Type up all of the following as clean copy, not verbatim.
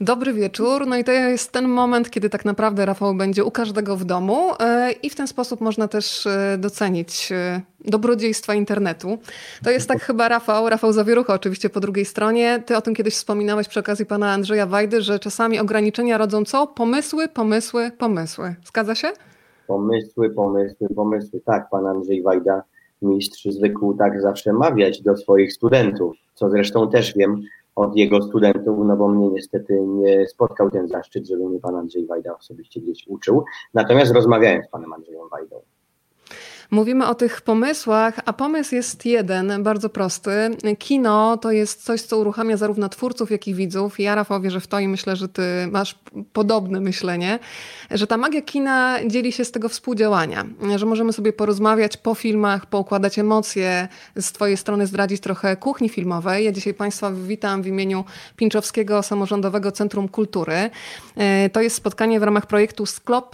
Dobry wieczór. No i to jest ten moment, kiedy tak naprawdę Rafał będzie u każdego w domu i w ten sposób można też docenić dobrodziejstwa internetu. To jest tak chyba Rafał Zawieruch oczywiście po drugiej stronie. Ty o tym kiedyś wspominałeś przy okazji pana Andrzeja Wajdy, że czasami ograniczenia rodzą co? Pomysły. Zgadza się? Pomysły. Tak, pan Andrzej Wajda, mistrz, zwykł tak zawsze mawiać do swoich studentów, co zresztą też wiem od jego studentów, no bo mnie niestety nie spotkał ten zaszczyt, żeby mnie pan Andrzej Wajda osobiście gdzieś uczył. Natomiast rozmawiałem z panem Andrzejem Wajdą. Mówimy o tych pomysłach, a pomysł jest jeden, bardzo prosty. Kino to jest coś, co uruchamia zarówno twórców, jak i widzów. Ja, Rafał, wierzę w to i myślę, że ty masz podobne myślenie, że ta magia kina dzieli się z tego współdziałania, że możemy sobie porozmawiać po filmach, poukładać emocje, z twojej strony zdradzić trochę kuchni filmowej. Ja dzisiaj państwa witam w imieniu Pińczowskiego Samorządowego Centrum Kultury. To jest spotkanie w ramach projektu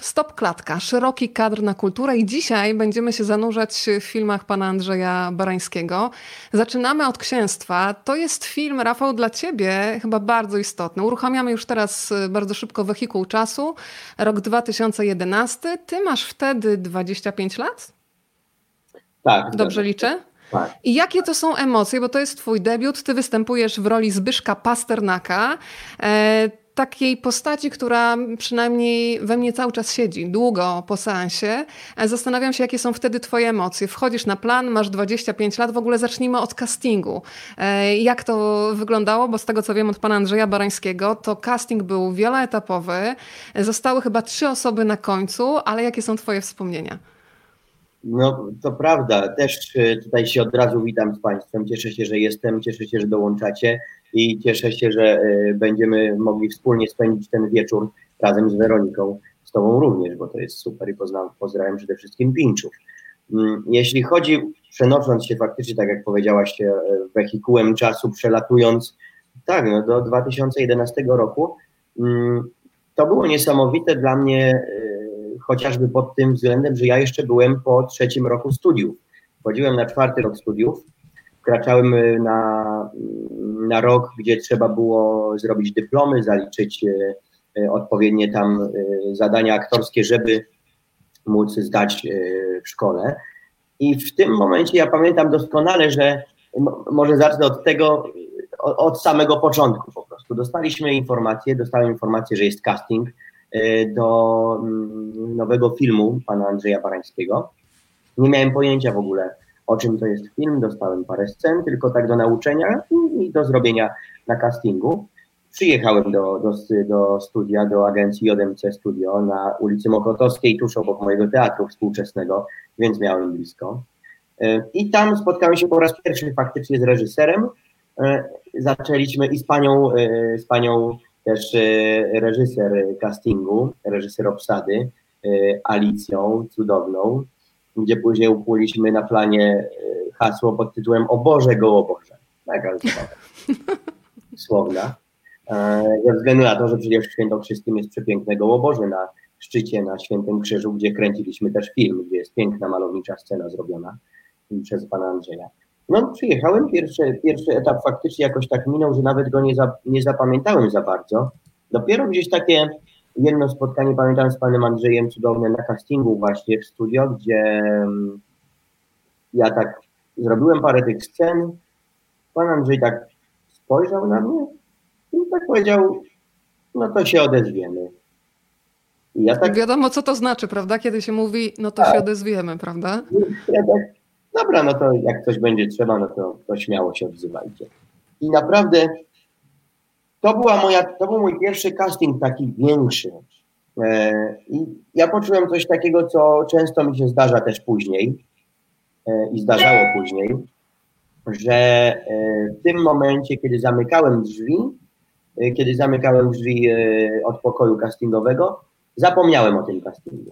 Stop Klatka, szeroki kadr na kulturę i dzisiaj będziemy się zanurzać w filmach pana Andrzeja Barańskiego. Zaczynamy od Księstwa. To jest film, Rafał, dla ciebie chyba bardzo istotny. Uruchamiamy już teraz bardzo szybko wehikuł czasu. Rok 2011. Ty masz wtedy 25 lat? Tak. Dobrze liczę? Tak. I jakie to są emocje? Bo to jest twój debiut. Ty występujesz w roli Zbyszka Pasternaka. Takiej postaci, która przynajmniej we mnie cały czas siedzi, długo po seansie. Zastanawiam się, jakie są wtedy twoje emocje. Wchodzisz na plan, masz 25 lat, w ogóle zacznijmy od castingu. Jak to wyglądało? Bo z tego, co wiem od pana Andrzeja Barańskiego, to casting był wieloetapowy. Zostały chyba 3 osoby na końcu, ale jakie są twoje wspomnienia? No, to prawda. Też tutaj się od razu witam z państwem. Cieszę się, że jestem, cieszę się, że dołączacie i cieszę się, że będziemy mogli wspólnie spędzić ten wieczór razem z Weroniką, z tobą również, bo to jest super i pozdrawiam przede wszystkim Pińczów. Jeśli chodzi, przenosząc się faktycznie, tak jak powiedziałaś, wehikułem czasu, przelatując, tak, no, do 2011 roku, to było niesamowite dla mnie, chociażby pod tym względem, że ja jeszcze byłem po 3 roku studiów. Wchodziłem na 4 rok studiów, wkraczałem na rok, gdzie trzeba było zrobić dyplomy, zaliczyć odpowiednie tam zadania aktorskie, żeby móc zdać w szkole. I w tym momencie ja pamiętam doskonale, że może zacznę od tego, od samego początku po prostu. Dostałem informację, że jest casting do nowego filmu pana Andrzeja Barańskiego. Nie miałem pojęcia w ogóle, o czym to jest film. Dostałem parę scen, tylko tak do nauczenia i do zrobienia na castingu. Przyjechałem do studia, do agencji JMC Studio na ulicy Mokotowskiej, tuż obok mojego teatru współczesnego, więc miałem blisko. I tam spotkałem się po raz pierwszy faktycznie z reżyserem. Zaczęliśmy i z panią też reżyser castingu, reżyser obsady, Alicją Cudowną, gdzie później upłyliśmy na planie hasło pod tytułem O Boże, Gołoboże. Taka słowna. Ze względu na to, że przecież w Świętokrzyskim jest przepiękne Gołoboże na szczycie, na Świętym Krzyżu, gdzie kręciliśmy też film, gdzie jest piękna, malownicza scena zrobiona przez pana Andrzeja. No, przyjechałem, pierwszy etap faktycznie jakoś tak minął, że nawet go nie zapamiętałem za bardzo. Dopiero gdzieś takie jedno spotkanie, pamiętam, z panem Andrzejem Cudowny na castingu właśnie w studio, gdzie ja tak zrobiłem parę tych scen, pan Andrzej tak spojrzał na mnie i tak powiedział, no to się odezwiemy. I ja tak... Wiadomo, co to znaczy, prawda? Kiedy się mówi, no to się odezwiemy, prawda? Ja tak, dobra, no to jak coś będzie trzeba, no to śmiało się odzywajcie. I naprawdę to był mój pierwszy casting taki większy. I ja poczułem coś takiego, co często mi się zdarza też później i zdarzało później, że w tym momencie, kiedy zamykałem drzwi od pokoju castingowego, zapomniałem o tym castingu.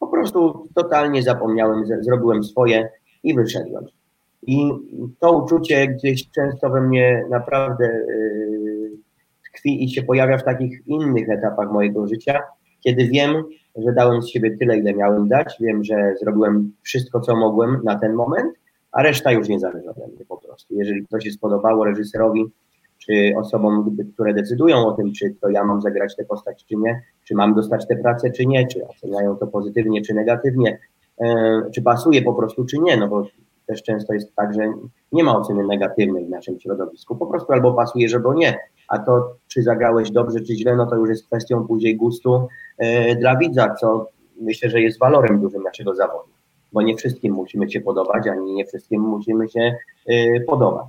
Po prostu totalnie zapomniałem, zrobiłem swoje i wyszedłem. I to uczucie gdzieś często we mnie naprawdę tkwi i się pojawia w takich innych etapach mojego życia, kiedy wiem, że dałem z siebie tyle, ile miałem dać, wiem, że zrobiłem wszystko, co mogłem na ten moment, a reszta już nie zależy ode mnie po prostu. Jeżeli to się spodobało reżyserowi, czy osobom, które decydują o tym, czy to ja mam zagrać tę postać, czy nie, czy mam dostać tę pracę, czy nie, czy oceniają to pozytywnie, czy negatywnie, czy pasuje po prostu, czy nie, no bo też często jest tak, że nie ma oceny negatywnej w naszym środowisku, po prostu albo pasuje, albo nie, a to, czy zagrałeś dobrze, czy źle, no to już jest kwestią później gustu dla widza, co myślę, że jest walorem dużym naszego zawodu, bo nie wszystkim musimy się podobać, ani nie wszystkim musimy się podobać.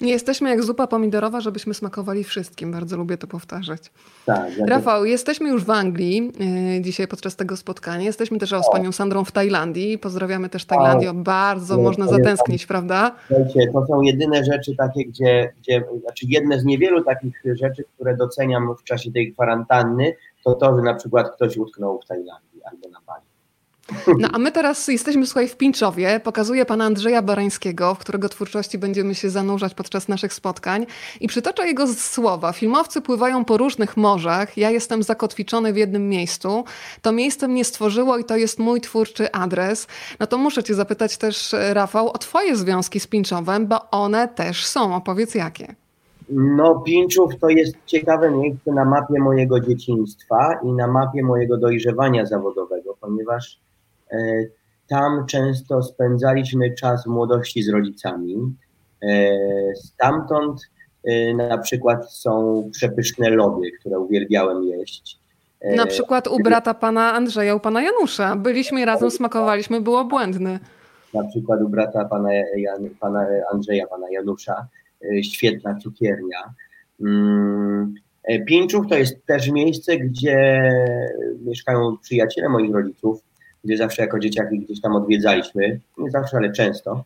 Nie jesteśmy jak zupa pomidorowa, żebyśmy smakowali wszystkim. Bardzo lubię to powtarzać. Tak, Rafał, jesteśmy już w Anglii dzisiaj podczas tego spotkania. Jesteśmy też z panią Sandrą w Tajlandii. Pozdrawiamy też Tajlandię. Bardzo można zatęsknić, prawda? Słuchajcie, to są jedyne rzeczy takie, gdzie znaczy jedne z niewielu takich rzeczy, które doceniam w czasie tej kwarantanny, to, że na przykład ktoś utknął w Tajlandii albo na Bali. No a my teraz jesteśmy, słuchaj, w Pińczowie. Pokazuję pana Andrzeja Barańskiego, w którego twórczości będziemy się zanurzać podczas naszych spotkań. I przytoczę jego słowa. Filmowcy pływają po różnych morzach. Ja jestem zakotwiczony w jednym miejscu. To miejsce mnie stworzyło i to jest mój twórczy adres. No to muszę cię zapytać też, Rafał, o twoje związki z Pińczowem, bo one też są. Opowiedz jakie. No, Pińczów to jest ciekawe miejsce na mapie mojego dzieciństwa i na mapie mojego dojrzewania zawodowego, ponieważ tam często spędzaliśmy czas w młodości z rodzicami. Stamtąd na przykład są przepyszne lody, które uwielbiałem jeść. Na przykład u brata pana Andrzeja, u pana Janusza. Byliśmy razem, smakowaliśmy, było błędne. Na przykład u brata pana Andrzeja, pana Janusza. Świetna cukiernia. Pińczów to jest też miejsce, gdzie mieszkają przyjaciele moich rodziców, gdzie zawsze jako dzieciaki gdzieś tam odwiedzaliśmy, nie zawsze, ale często.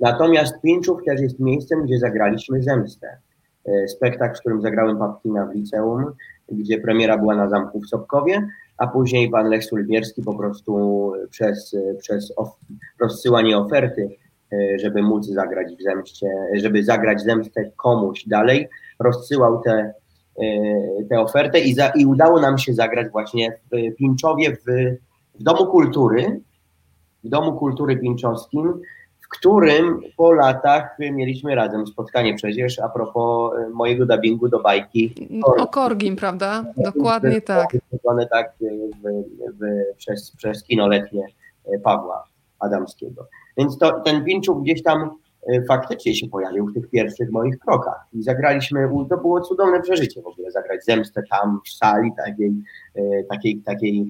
Natomiast Pińczów też jest miejscem, gdzie zagraliśmy Zemstę. Spektakl, w którym zagrałem Papkina w liceum, gdzie premiera była na Zamku w Sopkowie, a później pan Lech Sulbierski po prostu przez rozsyłanie oferty, żeby móc zagrać w Zemście, żeby zagrać Zemstę komuś dalej, rozsyłał tę ofertę i udało nam się zagrać właśnie w Pińczowie w Domu Kultury Pińczowskim, w którym po latach mieliśmy razem spotkanie przecież a propos mojego dubbingu do bajki o Korgim, prawda? Dokładnie tak. Tak przez kino letnie Pawła Adamskiego. Więc ten Pińczów gdzieś tam faktycznie się pojawił w tych pierwszych moich krokach i zagraliśmy, to było cudowne przeżycie w ogóle, zagrać Zemstę tam w sali takiej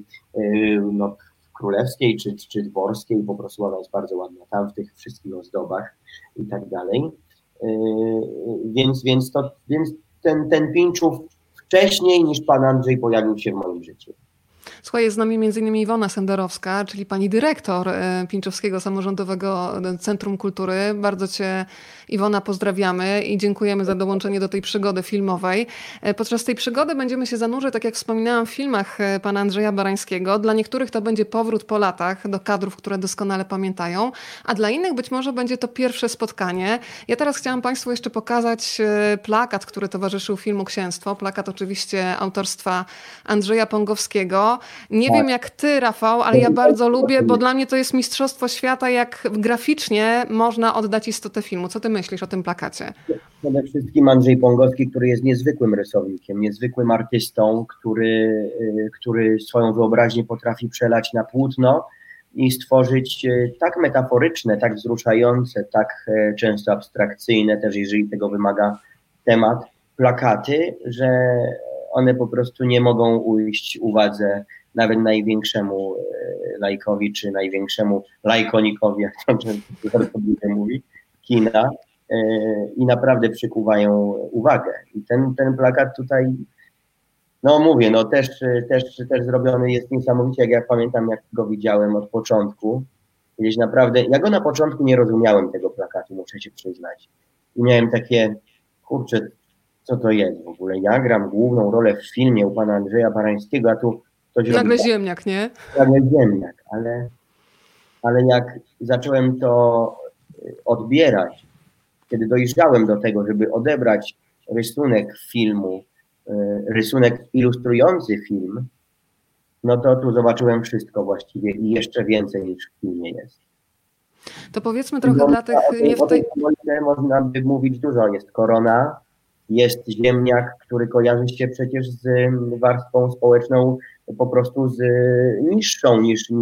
no, królewskiej czy dworskiej, po prostu ona jest bardzo ładna tam w tych wszystkich ozdobach i tak dalej, więc ten Pińczów wcześniej niż pan Andrzej pojawił się w moim życiu. Słuchaj, jest z nami m.in. Iwona Senderowska, czyli pani dyrektor Pińczowskiego Samorządowego Centrum Kultury. Bardzo cię, Iwona, pozdrawiamy i dziękujemy za dołączenie do tej przygody filmowej. Podczas tej przygody będziemy się zanurzać, tak jak wspominałam, w filmach pana Andrzeja Barańskiego. Dla niektórych to będzie powrót po latach do kadrów, które doskonale pamiętają, a dla innych być może będzie to pierwsze spotkanie. Ja teraz chciałam państwu jeszcze pokazać plakat, który towarzyszył filmu Księstwo. Plakat oczywiście autorstwa Andrzeja Pągowskiego. Nie wiem jak ty, Rafał, ale ja bardzo lubię, bo dla mnie to jest mistrzostwo świata, jak graficznie można oddać istotę filmu. Co ty myślisz o tym plakacie? Przede wszystkim Andrzej Pągowski, który jest niezwykłym rysownikiem, niezwykłym artystą, który swoją wyobraźnię potrafi przelać na płótno i stworzyć tak metaforyczne, tak wzruszające, tak często abstrakcyjne, też jeżeli tego wymaga temat, plakaty, że one po prostu nie mogą ujść uwadze nawet największemu laikowi, czy największemu lajkonikowi, jak to się mówi, kina, i naprawdę przykuwają uwagę. I ten plakat tutaj, no mówię, no też zrobiony jest niesamowicie, jak ja pamiętam, jak go widziałem od początku. Gdzieś naprawdę, ja go na początku nie rozumiałem tego plakatu, muszę się przyznać. I miałem takie, kurczę, co to jest w ogóle? Ja gram główną rolę w filmie u pana Andrzeja Barańskiego, a tu ktoś nagle robi... ziemniak, nie? Nagle ziemniak, ale jak zacząłem to odbierać, kiedy dojrzałem do tego, żeby odebrać rysunek filmu, rysunek ilustrujący film, no to tu zobaczyłem wszystko właściwie i jeszcze więcej niż w filmie jest. To powiedzmy trochę dla tych... Można by mówić dużo. Jest korona, jest ziemniak, który kojarzy się przecież z warstwą społeczną po prostu z niższą niż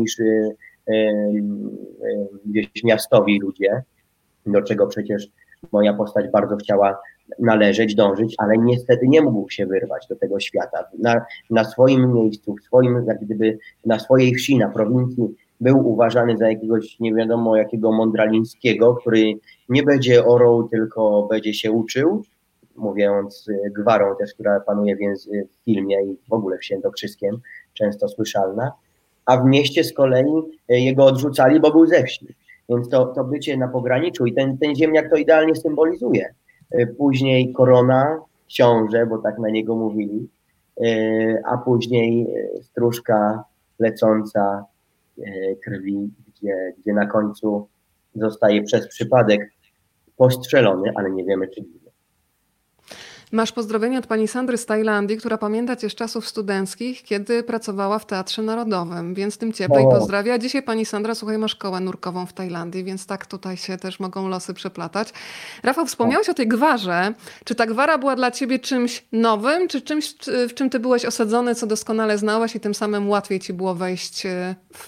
gdzieś miastowi ludzie, do czego przecież moja postać bardzo chciała należeć, dążyć, ale niestety nie mógł się wyrwać do tego świata. Na swoim miejscu, w swoim, jak gdyby na swojej wsi, na prowincji był uważany za jakiegoś nie wiadomo jakiego Mondralińskiego, który nie będzie orał, tylko będzie się uczył, mówiąc gwarą też, która panuje w filmie i w ogóle w Świętokrzyskiem, często słyszalna, a w mieście z kolei jego odrzucali, bo był ze wsi. Więc to bycie na pograniczu i ten ziemniak to idealnie symbolizuje. Później korona, książę, bo tak na niego mówili, a później stróżka lecąca krwi, gdzie na końcu zostaje przez przypadek postrzelony, ale nie wiemy czy nie. Masz pozdrowienie od pani Sandry z Tajlandii, która pamięta cię z czasów studenckich, kiedy pracowała w Teatrze Narodowym, więc tym cieplej pozdrawia. Dzisiaj pani Sandra, słuchaj, ma szkołę nurkową w Tajlandii, więc tak tutaj się też mogą losy przeplatać. Rafał, wspomniałeś o tej gwarze. Czy ta gwara była dla ciebie czymś nowym, czy czymś, w czym ty byłeś osadzony, co doskonale znałeś i tym samym łatwiej ci było wejść w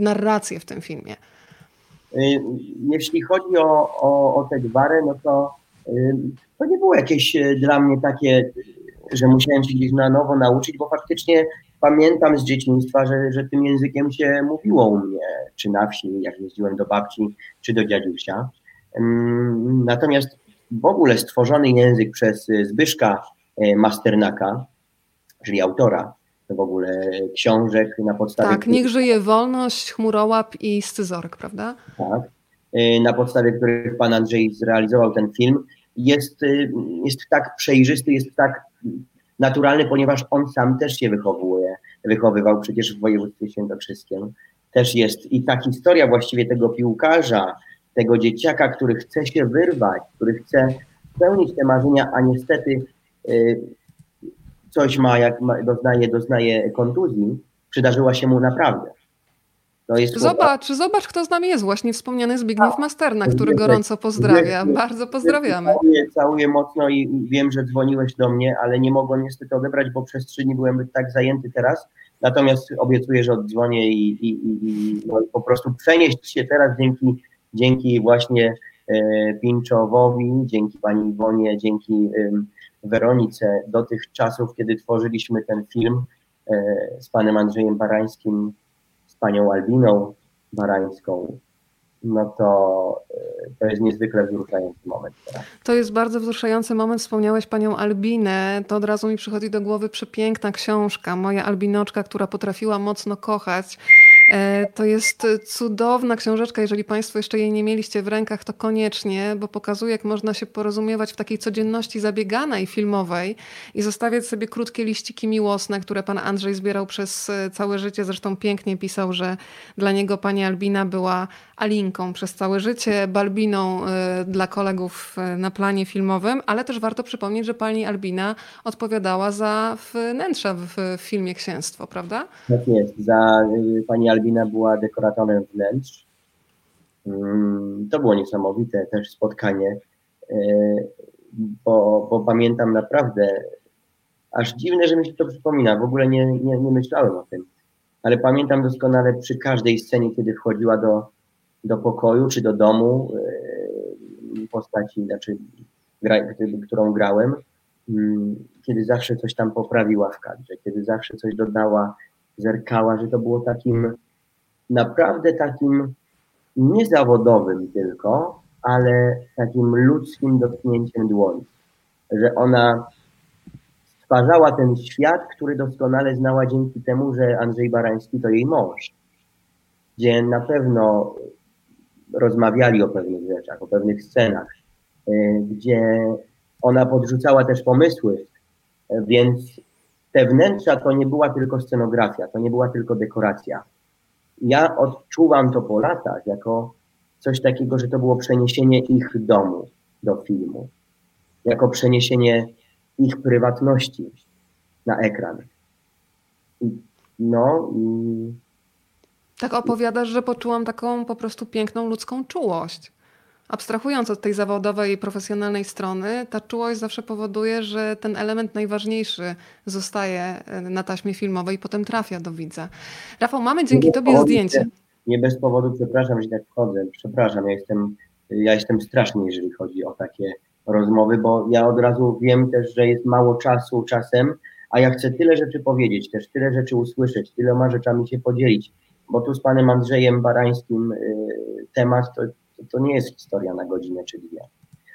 narrację w tym filmie? Jeśli chodzi o tę gwarę, no to nie było jakieś dla mnie takie, że musiałem się gdzieś na nowo nauczyć, bo faktycznie pamiętam z dzieciństwa, że tym językiem się mówiło u mnie, czy na wsi, jak jeździłem do babci, czy do dziadziusia. Natomiast w ogóle stworzony język przez Zbyszka Pasternaka, czyli autora w ogóle książek na podstawie... Tak, Niech żyje wolność, Chmurołap i Scyzorek, prawda? Tak, na podstawie których pan Andrzej zrealizował ten film, jest tak przejrzysty, jest tak naturalny, ponieważ on sam też się wychowywał przecież w województwie świętokrzyskim. Też jest i ta historia właściwie tego piłkarza, tego dzieciaka, który chce się wyrwać, który chce spełnić te marzenia, a niestety coś ma, jak doznaje kontuzji, przydarzyła się mu naprawdę. Zobacz, kto z nami jest. Właśnie wspomniany Zbigniew Masterna, który gorąco pozdrawia. Bardzo pozdrawiamy. Całuję mocno i wiem, że dzwoniłeś do mnie, ale nie mogłem niestety odebrać, bo przez 3 dni byłem tak zajęty teraz. Natomiast obiecuję, że oddzwonię i po prostu przenieść się teraz dzięki właśnie Pińczowowi, dzięki pani Iwonie, dzięki Weronice do tych czasów, kiedy tworzyliśmy ten film z panem Andrzejem Barańskim, panią Albiną Barańską, no to jest niezwykle wzruszający moment. Teraz. To jest bardzo wzruszający moment. Wspomniałeś panią Albinę. To od razu mi przychodzi do głowy przepiękna książka, Moja Albinoczka, która potrafiła mocno kochać. To jest cudowna książeczka, jeżeli Państwo jeszcze jej nie mieliście w rękach, to koniecznie, bo pokazuje, jak można się porozumiewać w takiej codzienności zabieganej, filmowej i zostawiać sobie krótkie liściki miłosne, które pan Andrzej zbierał przez całe życie. Zresztą pięknie pisał, że dla niego pani Albina była Alinką przez całe życie, Balbiną dla kolegów na planie filmowym, ale też warto przypomnieć, że pani Albina odpowiadała za wnętrza w filmie Księstwo, prawda? Tak jest, pani Albina była dekoratorem wnętrz. To było niesamowite też spotkanie, bo pamiętam naprawdę, aż dziwne, że mi się to przypomina, w ogóle nie myślałem o tym, ale pamiętam doskonale przy każdej scenie, kiedy wchodziła do pokoju czy do domu postaci, którą grałem, kiedy zawsze coś tam poprawiła w kadrze, kiedy zawsze coś dodała, zerkała, że to było takim naprawdę takim niezawodowym tylko, ale takim ludzkim dotknięciem dłoni, że ona stwarzała ten świat, który doskonale znała dzięki temu, że Andrzej Barański to jej mąż, gdzie na pewno rozmawiali o pewnych rzeczach, o pewnych scenach, gdzie ona podrzucała też pomysły, więc te wnętrza to nie była tylko scenografia, to nie była tylko dekoracja. Ja odczuwam to po latach jako coś takiego, że to było przeniesienie ich domu do filmu, jako przeniesienie ich prywatności na ekran. No i Tak opowiadasz, że poczułam taką po prostu piękną ludzką czułość. Abstrahując od tej zawodowej i profesjonalnej strony, ta czułość zawsze powoduje, że ten element najważniejszy zostaje na taśmie filmowej i potem trafia do widza. Rafał, mamy dzięki tobie zdjęcie. Nie bez powodu, przepraszam, że tak wchodzę. Przepraszam, ja jestem straszny, jeżeli chodzi o takie rozmowy, bo ja od razu wiem też, że jest mało czasu czasem, a ja chcę tyle rzeczy powiedzieć, też tyle rzeczy usłyszeć, tyloma rzeczami się podzielić, bo tu z panem Andrzejem Barańskim temat to nie jest historia na godzinę czy dwie.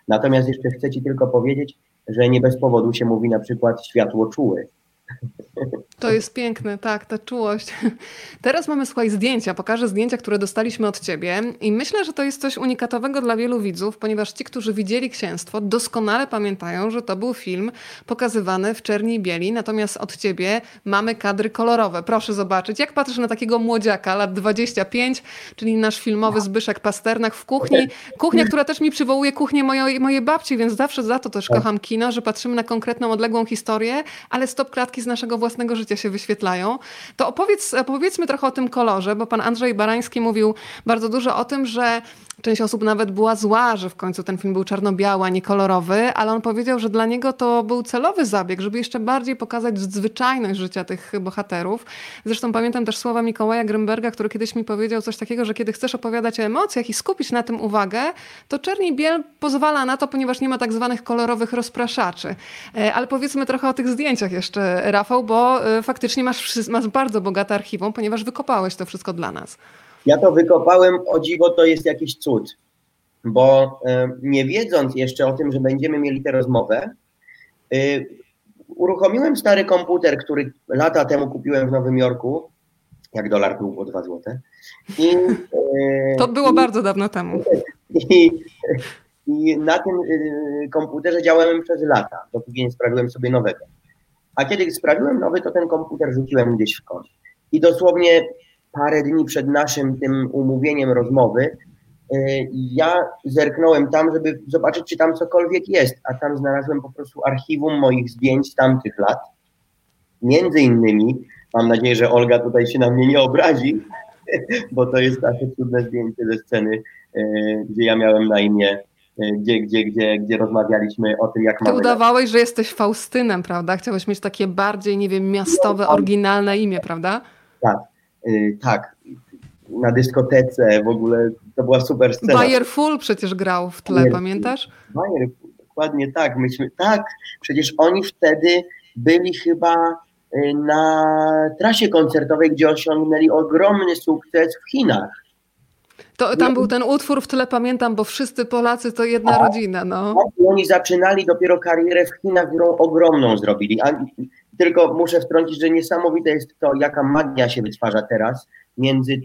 Natomiast jeszcze chcę ci tylko powiedzieć, że nie bez powodu się mówi na przykład światło czuły. To jest piękne, tak, ta czułość. Teraz mamy, słuchaj, zdjęcia. Pokażę zdjęcia, które dostaliśmy od ciebie i myślę, że to jest coś unikatowego dla wielu widzów, ponieważ ci, którzy widzieli Księstwo, doskonale pamiętają, że to był film pokazywany w czerni i bieli, natomiast od ciebie mamy kadry kolorowe. Proszę zobaczyć, jak patrzysz na takiego młodziaka, lat 25, czyli nasz filmowy Zbyszek Pasternak w kuchni. Kuchnia, która też mi przywołuje kuchnię mojej babci, więc zawsze za to też kocham kino, że patrzymy na konkretną, odległą historię, ale stop klatki z naszego własnego życia się wyświetlają. To powiedzmy trochę o tym kolorze, bo pan Andrzej Barański mówił bardzo dużo o tym, że część osób nawet była zła, że w końcu ten film był czarno-biały, a nie kolorowy, ale on powiedział, że dla niego to był celowy zabieg, żeby jeszcze bardziej pokazać zwyczajność życia tych bohaterów. Zresztą pamiętam też słowa Mikołaja Grymberga, który kiedyś mi powiedział coś takiego, że kiedy chcesz opowiadać o emocjach i skupić na tym uwagę, to czerń i biel pozwala na to, ponieważ nie ma tak zwanych kolorowych rozpraszaczy. Ale powiedzmy trochę o tych zdjęciach jeszcze, Rafał, bo faktycznie masz bardzo bogate archiwum, ponieważ wykopałeś to wszystko dla nas. Ja to wykopałem, o dziwo, to jest jakiś cud, bo nie wiedząc jeszcze o tym, że będziemy mieli tę rozmowę, uruchomiłem stary komputer, który lata temu kupiłem w Nowym Jorku, jak dolar był po 2 złote. To było bardzo dawno temu. I na tym komputerze działałem przez lata, dopóki nie sprawiłem sobie nowego. A kiedy sprawiłem nowy, to ten komputer rzuciłem gdzieś w kąt. I dosłownie parę dni przed naszym tym umówieniem rozmowy ja zerknąłem tam, żeby zobaczyć, czy tam cokolwiek jest, a tam znalazłem po prostu archiwum moich zdjęć z tamtych lat. Między innymi, mam nadzieję, że Olga tutaj się na mnie nie obrazi, bo to jest takie cudne zdjęcie ze sceny, gdzie ja miałem na imię, gdzie rozmawialiśmy o tym, jak mamy... Ty udawałeś, że jesteś Faustynem, prawda? Chciałeś mieć takie bardziej, nie wiem, miastowe, oryginalne imię, prawda? Tak. Tak, na dyskotece w ogóle, to była super scena. Bajer Full przecież grał w tle, pamiętasz? Bajer Full, dokładnie tak. Myśmy, tak, przecież oni wtedy byli chyba na trasie koncertowej, gdzie osiągnęli ogromny sukces w Chinach. To tam był ten utwór w tle, pamiętam, bo wszyscy Polacy to jedna rodzina. No. Oni zaczynali dopiero karierę w Chinach, którą ogromną zrobili. Tylko muszę wtrącić, że niesamowite jest to, jaka magia się wytwarza teraz między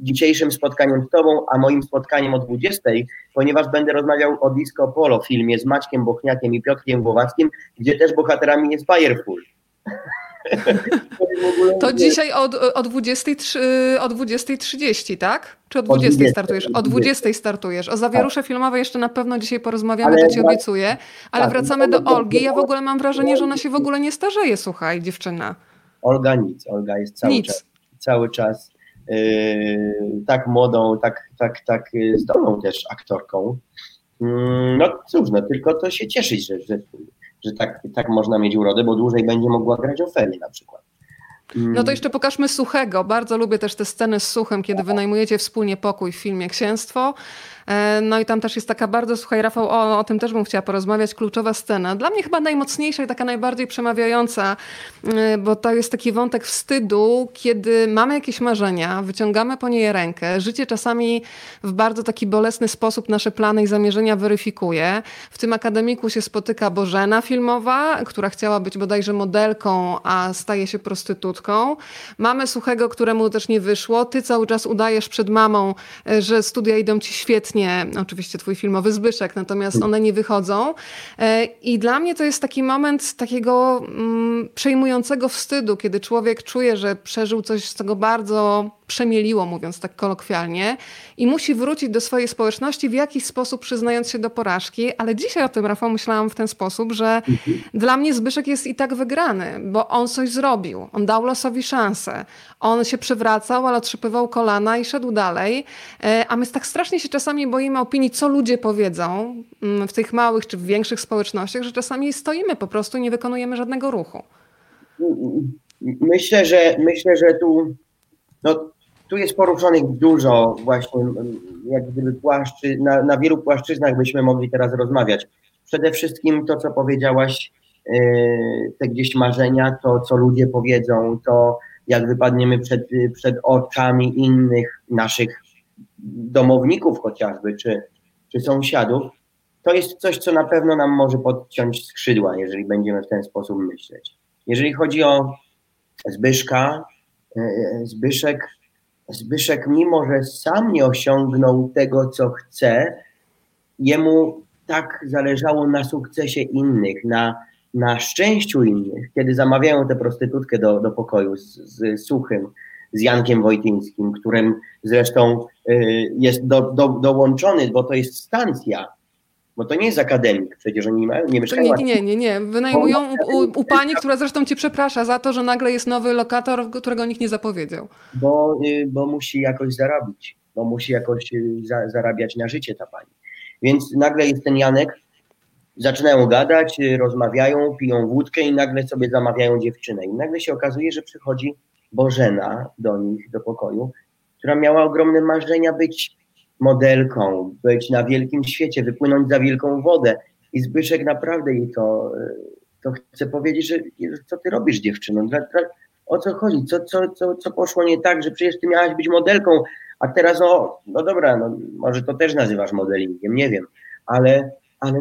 dzisiejszym spotkaniem z tobą, a moim spotkaniem o 20, ponieważ będę rozmawiał o Disco Polo filmie z Maćkiem Bochniakiem i Piotrkiem Głowackim, gdzie też bohaterami jest Bajer Full. To dzisiaj o 20:30, tak? Czy o 20 startujesz? O 20 startujesz. O Zawierusze filmowej jeszcze na pewno dzisiaj porozmawiamy, to ci obiecuję. Ale wracamy do Olgi. Ja w ogóle mam wrażenie, że ona się w ogóle nie starzeje, słuchaj, dziewczyna. Olga nic. Olga jest cały czas tak młodą, tak zdolną też aktorką. No cóż, no tylko to się cieszyć, że tak można mieć urodę, bo dłużej będzie mogła grać Ofelię na przykład. No to jeszcze pokażmy Suchego. Bardzo lubię też te sceny z Suchym, kiedy wynajmujecie wspólnie pokój w filmie Księstwo. No i tam też jest taka bardzo, słuchaj Rafał, o tym też bym chciała porozmawiać, kluczowa scena. Dla mnie chyba najmocniejsza i taka najbardziej przemawiająca, bo to jest taki wątek wstydu, kiedy mamy jakieś marzenia, wyciągamy po niej rękę, życie czasami w bardzo taki bolesny sposób nasze plany i zamierzenia weryfikuje. W tym akademiku się spotyka Bożena filmowa, która chciała być bodajże modelką, a staje się prostytutką. Mamy Suchego, któremu też nie wyszło. Ty cały czas udajesz przed mamą, że studia idą ci świetnie. Nie, oczywiście twój filmowy Zbyszek, natomiast one nie wychodzą. I dla mnie to jest taki moment takiego przejmującego wstydu, kiedy człowiek czuje, że przeżył coś, co go bardzo przemieliło, mówiąc tak kolokwialnie, i musi wrócić do swojej społeczności w jakiś sposób, przyznając się do porażki. Ale dzisiaj o tym, Rafał, myślałam w ten sposób, że dla mnie Zbyszek jest i tak wygrany, bo on coś zrobił. On dał losowi szansę. On się przywracał, ale otrzepywał kolana i szedł dalej. A my tak strasznie się czasami boimy opinii, co ludzie powiedzą w tych małych czy w większych społecznościach, że czasami stoimy po prostu i nie wykonujemy żadnego ruchu. Myślę, że tu, no, tu jest poruszonych dużo właśnie jak gdyby na wielu płaszczyznach byśmy mogli teraz rozmawiać. Przede wszystkim to, co powiedziałaś, te gdzieś marzenia, to co ludzie powiedzą, to jak wypadniemy przed oczami innych naszych domowników chociażby, czy sąsiadów, to jest coś, co na pewno nam może podciąć skrzydła, jeżeli będziemy w ten sposób myśleć. Jeżeli chodzi o Zbyszka, Zbyszek mimo, że sam nie osiągnął tego, co chce, jemu tak zależało na sukcesie innych, na szczęściu innych, kiedy zamawiają tę prostytutkę do pokoju z Suchym, z Jankiem Wojtyńskim, którym zresztą jest dołączony, bo to jest stancja, bo to nie jest akademik, przecież oni nie mieszkają. Nie. Wynajmują u pani, która zresztą cię przeprasza za to, że nagle jest nowy lokator, którego nikt nie zapowiedział. Bo musi jakoś zarobić, bo musi jakoś zarabiać na życie ta pani. Więc nagle jest ten Janek, zaczynają gadać, rozmawiają, piją wódkę i nagle sobie zamawiają dziewczynę. I nagle się okazuje, że przychodzi Bożena do nich, do pokoju, która miała ogromne marzenia być modelką, być na wielkim świecie, wypłynąć za wielką wodę. I Zbyszek naprawdę jej to chce powiedzieć, że co ty robisz dziewczyną? O co chodzi? Co poszło nie tak, że przecież ty miałaś być modelką, a teraz może to też nazywasz modelingiem, nie wiem, ale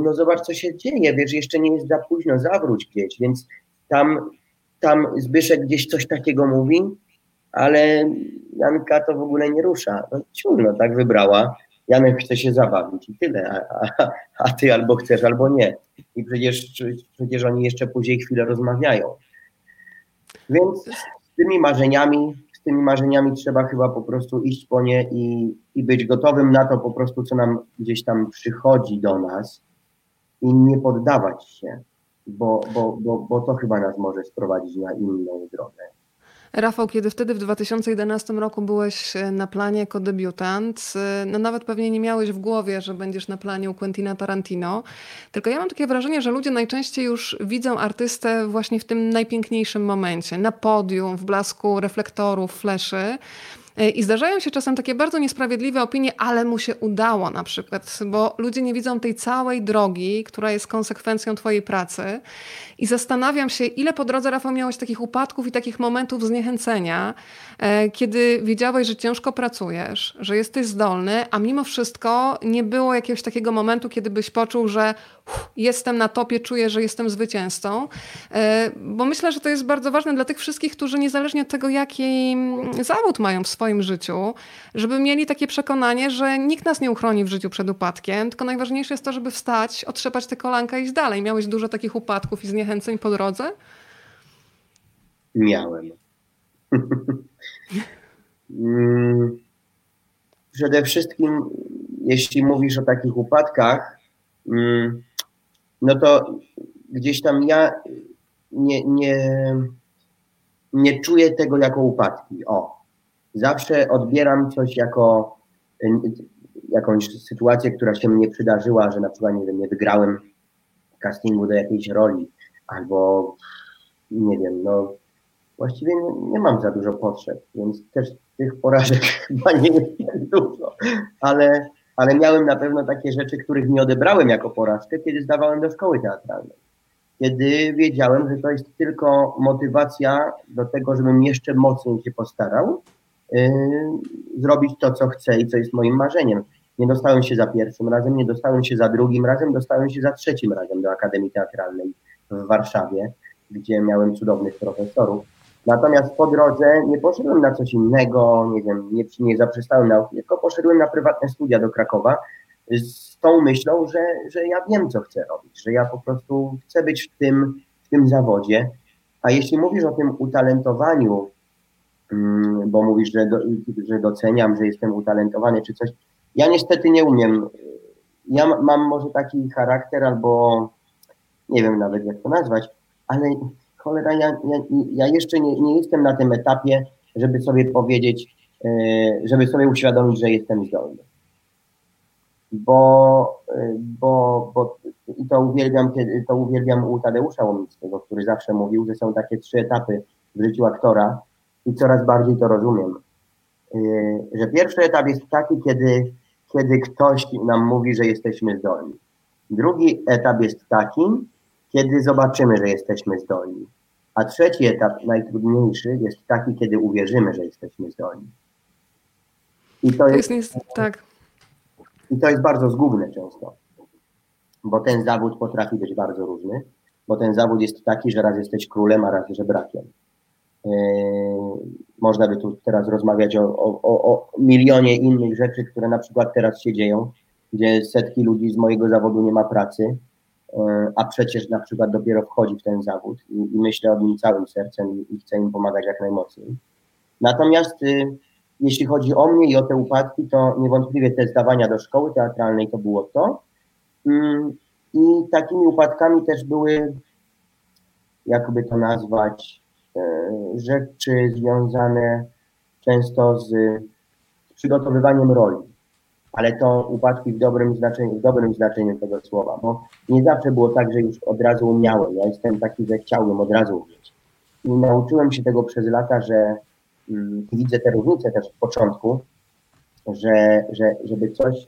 no zobacz, co się dzieje, wiesz, jeszcze nie jest za późno, zawróć gdzieś, więc tam Zbyszek gdzieś coś takiego mówi, ale Janka to w ogóle nie rusza. No ciągle tak wybrała, Janek chce się zabawić i tyle, a ty albo chcesz, albo nie. I przecież oni jeszcze później chwilę rozmawiają. Więc z tymi marzeniami trzeba chyba po prostu iść po nie i być gotowym na to po prostu, co nam gdzieś tam przychodzi do nas i nie poddawać się, bo to chyba nas może sprowadzić na inną drogę. Rafał, kiedy wtedy w 2011 roku byłeś na planie jako debiutant, no nawet pewnie nie miałeś w głowie, że będziesz na planie u Quentina Tarantino, tylko ja mam takie wrażenie, że ludzie najczęściej już widzą artystę właśnie w tym najpiękniejszym momencie, na podium, w blasku reflektorów, fleszy. I zdarzają się czasem takie bardzo niesprawiedliwe opinie, ale mu się udało na przykład, bo ludzie nie widzą tej całej drogi, która jest konsekwencją twojej pracy. I zastanawiam się, ile po drodze, Rafał, miałeś takich upadków i takich momentów zniechęcenia, kiedy wiedziałeś, że ciężko pracujesz, że jesteś zdolny, a mimo wszystko nie było jakiegoś takiego momentu, kiedy byś poczuł, że jestem na topie, czuję, że jestem zwycięzcą. Bo myślę, że to jest bardzo ważne dla tych wszystkich, którzy niezależnie od tego, jaki zawód mają w swoim życiu, żeby mieli takie przekonanie, że nikt nas nie uchroni w życiu przed upadkiem, tylko najważniejsze jest to, żeby wstać, otrzepać te kolanka i iść dalej. Miałeś dużo takich upadków i zniechęceń po drodze? Miałem. Przede wszystkim, jeśli mówisz o takich upadkach, no to gdzieś tam ja nie czuję tego jako upadki. Zawsze odbieram coś jako jakąś sytuację, która się mnie przydarzyła, że na przykład nie wygrałem castingu do jakiejś roli, albo właściwie nie mam za dużo potrzeb, więc też tych porażek chyba nie jest tak dużo, ale miałem na pewno takie rzeczy, których nie odebrałem jako porażkę, kiedy zdawałem do szkoły teatralnej. Kiedy wiedziałem, że to jest tylko motywacja do tego, żebym jeszcze mocniej się postarał, zrobić to, co chcę i co jest moim marzeniem. Nie dostałem się za pierwszym razem, nie dostałem się za drugim razem, dostałem się za trzecim razem do Akademii Teatralnej w Warszawie, gdzie miałem cudownych profesorów. Natomiast po drodze nie poszedłem na coś innego, nie zaprzestałem nauki, tylko poszedłem na prywatne studia do Krakowa z tą myślą, że ja wiem, co chcę robić, że ja po prostu chcę być w tym zawodzie. A jeśli mówisz o tym utalentowaniu, bo mówisz, że doceniam, że jestem utalentowany czy coś. Ja niestety nie umiem. Ja mam może taki charakter albo nie wiem nawet jak to nazwać, ale cholera, ja jeszcze nie jestem na tym etapie, żeby sobie powiedzieć, żeby sobie uświadomić, że jestem zdolny. Bo i to uwielbiam u Tadeusza Łomnickiego, który zawsze mówił, że są takie trzy etapy w życiu aktora i coraz bardziej to rozumiem. Że pierwszy etap jest taki, kiedy ktoś nam mówi, że jesteśmy zdolni. Drugi etap jest taki, kiedy zobaczymy, że jesteśmy zdolni. A trzeci etap, najtrudniejszy, jest taki, kiedy uwierzymy, że jesteśmy zdolni. I to jest bardzo zgubne często, bo ten zawód potrafi być bardzo różny, bo ten zawód jest taki, że raz jesteś królem, a raz żebrakiem. Można by tu teraz rozmawiać o milionie innych rzeczy, które na przykład teraz się dzieją, gdzie setki ludzi z mojego zawodu nie ma pracy, a przecież na przykład dopiero wchodzi w ten zawód i myślę o nim całym sercem i chcę im pomagać jak najmocniej. Natomiast jeśli chodzi o mnie i o te upadki, to niewątpliwie te zdawania do szkoły teatralnej to było to. I takimi upadkami też były, jakby to nazwać, rzeczy związane często z przygotowywaniem roli, ale to upadki w dobrym znaczeniu tego słowa, bo nie zawsze było tak, że już od razu umiałem. Ja jestem taki, że chciałbym od razu umieć. I nauczyłem się tego przez lata, że widzę te różnice też w początku, że żeby coś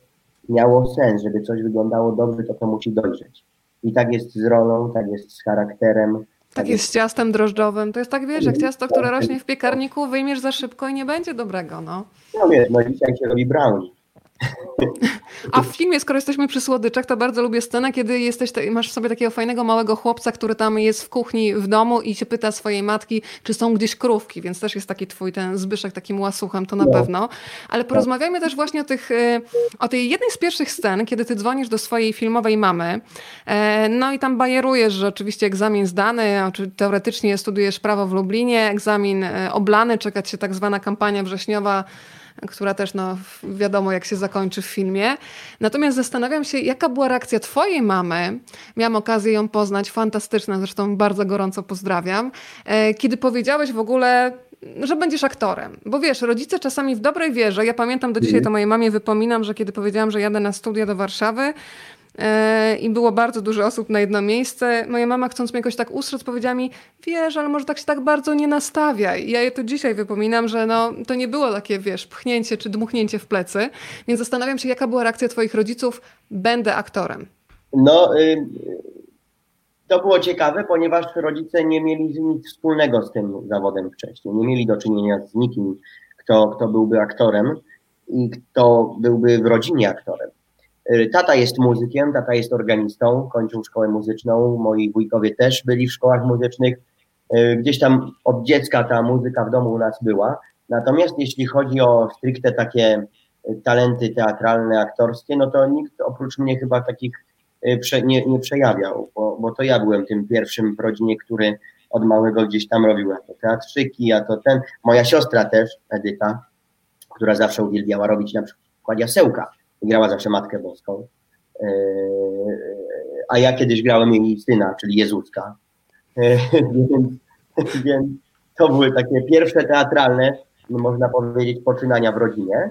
miało sens, żeby coś wyglądało dobrze, to musi dojrzeć. I tak jest z rolą, tak jest z charakterem, tak jest z ciastem drożdżowym. To jest tak, wiesz, jak ciasto, które rośnie w piekarniku, wyjmiesz za szybko i nie będzie dobrego, no. No wiesz, no dzisiaj się robi brownie. A w filmie, skoro jesteśmy przy słodyczach, to bardzo lubię scenę, kiedy masz w sobie takiego fajnego małego chłopca, który tam jest w kuchni w domu i się pyta swojej matki, czy są gdzieś krówki, więc też jest taki twój ten Zbyszek takim łasuchem, to na pewno. Ale porozmawiajmy też właśnie o tej jednej z pierwszych scen, kiedy ty dzwonisz do swojej filmowej mamy, no i tam bajerujesz, że oczywiście egzamin zdany, teoretycznie studiujesz prawo w Lublinie, egzamin oblany, czeka cię tak zwana kampania wrześniowa, która też no, wiadomo jak się zakończy w filmie. Natomiast zastanawiam się, jaka była reakcja twojej mamy. Miałam okazję ją poznać, fantastyczna, zresztą bardzo gorąco pozdrawiam. Kiedy powiedziałeś w ogóle, że będziesz aktorem. Bo wiesz, rodzice czasami w dobrej wierze, ja pamiętam do dzisiaj, to mojej mamie wypominam, że kiedy powiedziałam, że jadę na studia do Warszawy, i było bardzo dużo osób na jedno miejsce. Moja mama, chcąc mnie jakoś tak ustrzec, powiedziała mi, wiesz, ale może tak się tak bardzo nie nastawiaj. I ja jej to dzisiaj wypominam, że no, to nie było takie, wiesz, pchnięcie czy dmuchnięcie w plecy. Więc zastanawiam się, jaka była reakcja twoich rodziców, będę aktorem. No, to było ciekawe, ponieważ rodzice nie mieli nic wspólnego z tym zawodem wcześniej. Nie mieli do czynienia z nikim, kto byłby aktorem i kto byłby w rodzinie aktorem. Tata jest muzykiem, tata jest organistą, kończył szkołę muzyczną, moi wujkowie też byli w szkołach muzycznych, gdzieś tam od dziecka ta muzyka w domu u nas była, natomiast jeśli chodzi o stricte takie talenty teatralne, aktorskie, no to nikt oprócz mnie chyba takich nie przejawiał, bo to ja byłem tym pierwszym w rodzinie, który od małego gdzieś tam robił, a to teatrzyki, a to ten, moja siostra też, Edyta, która zawsze uwielbiała robić na przykład jasełka. Grała zawsze Matkę Boską, a ja kiedyś grałem jej syna, czyli Jezuska. Więc to były takie pierwsze teatralne, można powiedzieć, poczynania w rodzinie,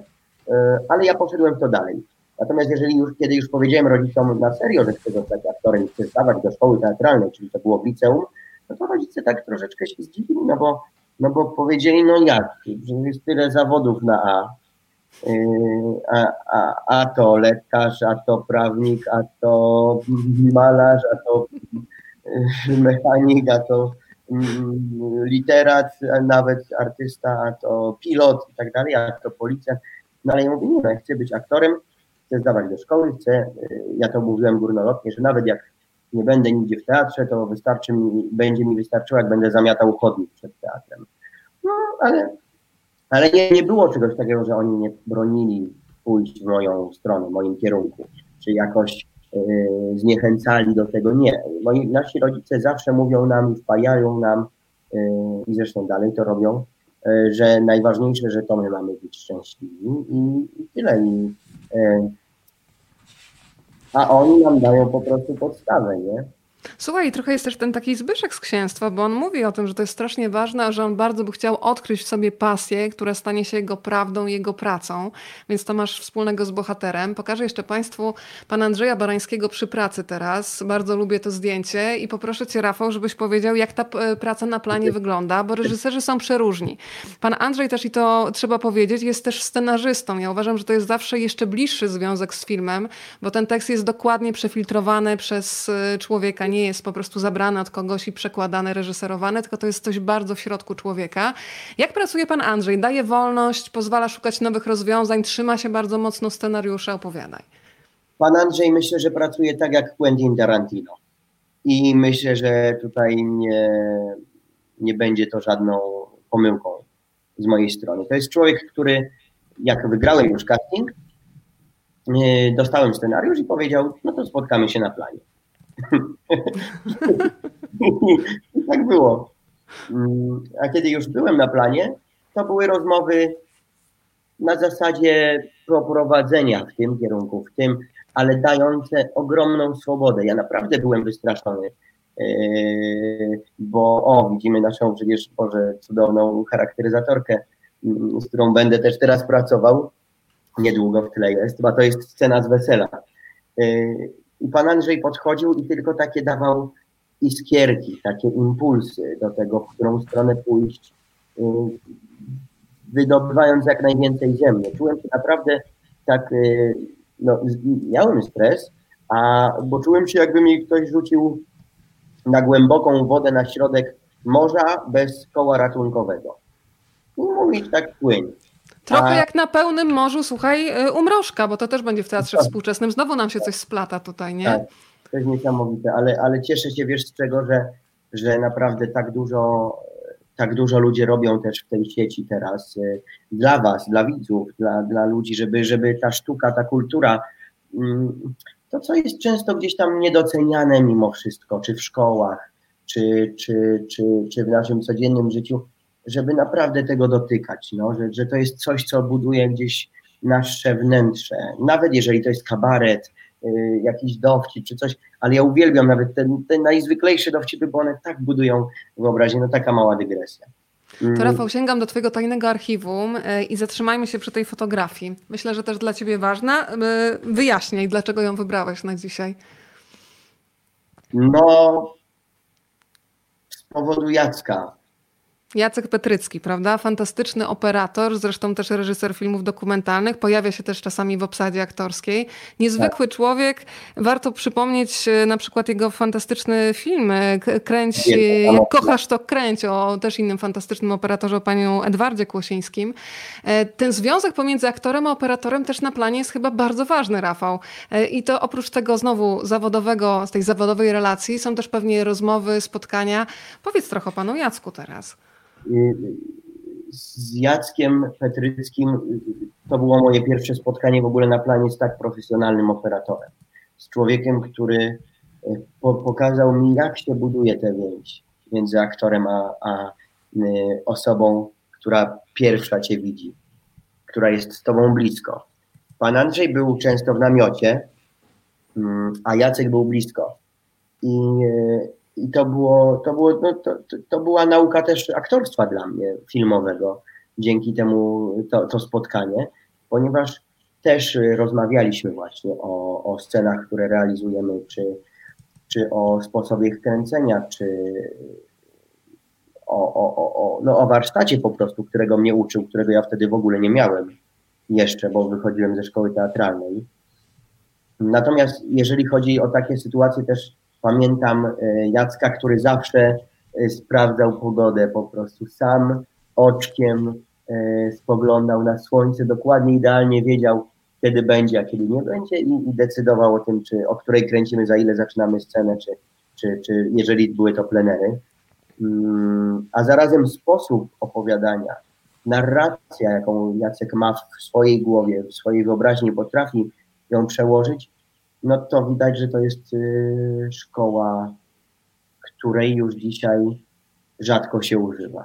ale ja poszedłem w to dalej. Natomiast kiedy już powiedziałem rodzicom na serio, że chcę zostać aktorem i chcę stawać do szkoły teatralnej, czyli to było w liceum, no to rodzice tak troszeczkę się zdziwili, no bo powiedzieli, no jak, że jest tyle zawodów na A to lekarz, a to prawnik, a to malarz, a to mechanik, a to literat, a nawet artysta, a to pilot i tak dalej, a to policjant. No ale ja mówię, nie, ja chcę być aktorem, chcę zdawać do szkoły, ja to mówiłem górnolotnie, że nawet jak nie będę nigdzie w teatrze, to będzie mi wystarczyło, jak będę zamiatał chodnik przed teatrem. No ale nie było czegoś takiego, że oni nie bronili pójść w moją stronę, w moim kierunku, czy jakoś zniechęcali do tego. Nie. Nasi rodzice zawsze mówią nam, wpajają nam i zresztą dalej to robią, że najważniejsze, że to my mamy być szczęśliwi i tyle. A oni nam dają po prostu podstawę, nie? Słuchaj, trochę jest też ten taki Zbyszek z Księstwa, bo on mówi o tym, że to jest strasznie ważne, że on bardzo by chciał odkryć w sobie pasję, która stanie się jego prawdą, jego pracą, więc to masz wspólnego z bohaterem. Pokażę jeszcze Państwu pana Andrzeja Barańskiego przy pracy teraz. Bardzo lubię to zdjęcie i poproszę Cię, Rafał, żebyś powiedział, jak ta praca na planie wygląda, bo reżyserzy są przeróżni. Pan Andrzej też, i to trzeba powiedzieć, jest też scenarzystą. Ja uważam, że to jest zawsze jeszcze bliższy związek z filmem, bo ten tekst jest dokładnie przefiltrowany przez człowieka, nie jest po prostu zabrane od kogoś i przekładane, reżyserowane, tylko to jest coś bardzo w środku człowieka. Jak pracuje pan Andrzej? Daje wolność, pozwala szukać nowych rozwiązań, trzyma się bardzo mocno scenariusza, opowiadaj. Pan Andrzej, myślę, że pracuje tak jak Quentin Tarantino i myślę, że tutaj nie będzie to żadną pomyłką z mojej strony. To jest człowiek, który, jak wygrałem już casting, dostałem scenariusz i powiedział, no to spotkamy się na planie. Tak było. A kiedy już byłem na planie, to były rozmowy na zasadzie poprowadzenia w tym kierunku, ale dające ogromną swobodę. Ja naprawdę byłem wystraszony, bo widzimy naszą przecież Boże cudowną charakteryzatorkę, z którą będę też teraz pracował. Niedługo w tle jest, bo to jest scena z wesela. I pan Andrzej podchodził i tylko takie dawał iskierki, takie impulsy do tego, w którą stronę pójść, wydobywając jak najwięcej ze mnie. Czułem się naprawdę tak, miałem stres, bo czułem się, jakby mi ktoś rzucił na głęboką wodę na środek morza bez koła ratunkowego. I mówić tak płynie. Trochę jak Na pełnym morzu, słuchaj, u Mrożka, bo to też będzie w Teatrze Współczesnym. Znowu nam się coś splata tutaj, nie? Tak, to jest niesamowite, ale cieszę się, wiesz, z czego, że naprawdę tak dużo ludzie robią też w tej sieci teraz. Dla was, dla widzów, dla ludzi, żeby ta sztuka, ta kultura, to co jest często gdzieś tam niedoceniane mimo wszystko, czy w szkołach, czy w naszym codziennym życiu, żeby naprawdę tego dotykać, że to jest coś, co buduje gdzieś nasze wnętrze. Nawet jeżeli to jest kabaret, jakiś dowcip czy coś, ale ja uwielbiam nawet te najzwyklejsze dowcipy, bo one tak budują wyobraźnię, taka mała dygresja. To Rafał, sięgam do twojego tajnego archiwum i zatrzymajmy się przy tej fotografii. Myślę, że też dla ciebie ważna. Wyjaśnij, dlaczego ją wybrałeś na dzisiaj. Z powodu Jacka. Jacek Petrycki, prawda? Fantastyczny operator, zresztą też reżyser filmów dokumentalnych. Pojawia się też czasami w obsadzie aktorskiej. Niezwykły człowiek. Warto przypomnieć na przykład jego fantastyczny film Kręć Jak Kochasz to kręć, o też innym fantastycznym operatorze, o paniu Edwardzie Kłosińskim. Ten związek pomiędzy aktorem a operatorem też na planie jest chyba bardzo ważny, Rafał. I to oprócz tego znowu zawodowego, z tej zawodowej relacji są też pewnie rozmowy, spotkania. Powiedz trochę o panu Jacku teraz. Z Jackiem Petryckim to było moje pierwsze spotkanie w ogóle na planie z tak profesjonalnym operatorem. Z człowiekiem, który pokazał mi, jak się buduje tę więź między aktorem a osobą, która pierwsza cię widzi, która jest z tobą blisko. Pan Andrzej był często w namiocie, a Jacek był blisko. I to była nauka też aktorstwa dla mnie, filmowego, dzięki temu to spotkanie, ponieważ też rozmawialiśmy właśnie o scenach, które realizujemy, czy o sposobie ich kręcenia, czy o warsztacie po prostu, którego mnie uczył, którego ja wtedy w ogóle nie miałem jeszcze, bo wychodziłem ze szkoły teatralnej. Natomiast jeżeli chodzi o takie sytuacje też, pamiętam Jacka, który zawsze sprawdzał pogodę, po prostu sam oczkiem spoglądał na słońce, dokładnie, idealnie wiedział, kiedy będzie, a kiedy nie będzie i decydował o tym, o której kręcimy, za ile zaczynamy scenę, czy jeżeli były to plenery. A zarazem sposób opowiadania, narracja, jaką Jacek ma w swojej głowie, w swojej wyobraźni, potrafi ją przełożyć, to widać, że to jest szkoła, której już dzisiaj rzadko się używa.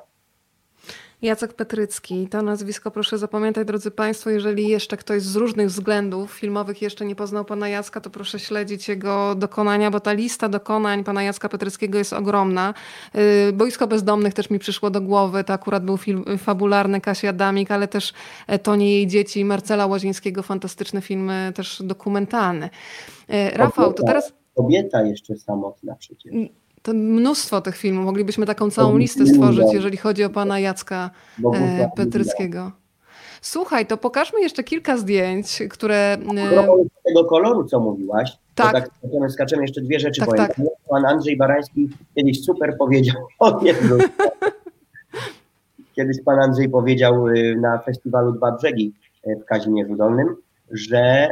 Jacek Petrycki. To nazwisko proszę zapamiętać, drodzy Państwo. Jeżeli jeszcze ktoś z różnych względów filmowych jeszcze nie poznał pana Jacka, to proszę śledzić jego dokonania, bo ta lista dokonań pana Jacka Petryckiego jest ogromna. Boisko bezdomnych też mi przyszło do głowy. To akurat był film fabularny Kasi Adamik, ale też To nie jej dzieci, Marcela Łozińskiego. Fantastyczny film, też dokumentalny. Rafał, to teraz... Kobieta jeszcze samotna przecież. To mnóstwo tych filmów. Moglibyśmy taką całą listę stworzyć, jeżeli chodzi o pana Jacka Petryckiego. Słuchaj, to pokażmy jeszcze kilka zdjęć, które... Tego koloru, co mówiłaś. Tak. Tak skaczemy jeszcze dwie rzeczy. Tak, tak. Pan Andrzej Barański kiedyś super powiedział o niego. Kiedyś pan Andrzej powiedział na festiwalu Dwa Brzegi w Kazimierzu Dolnym, że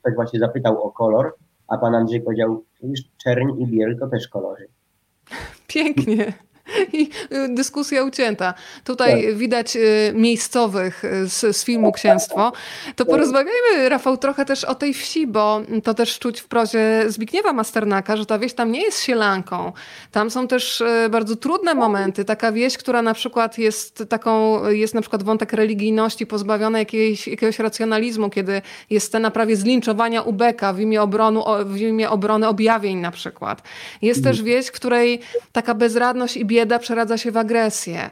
ktoś właśnie zapytał o kolor, a pan Andrzej powiedział, że czerń i biel to też kolory. Pięknie. I dyskusja ucięta. Tutaj widać miejscowych z filmu Księstwo. To porozmawiajmy, Rafał, trochę też o tej wsi, bo to też czuć w prozie Zbigniewa Masternaka, że ta wieś tam nie jest sielanką. Tam są też bardzo trudne momenty. Taka wieś, która na przykład jest taką, jest na przykład wątek religijności pozbawiony jakiegoś racjonalizmu, kiedy jest scena prawie zlinczowania ubeka w imię obrony objawień na przykład. Jest też wieś, w której taka bezradność i bieda przeradza się w agresję.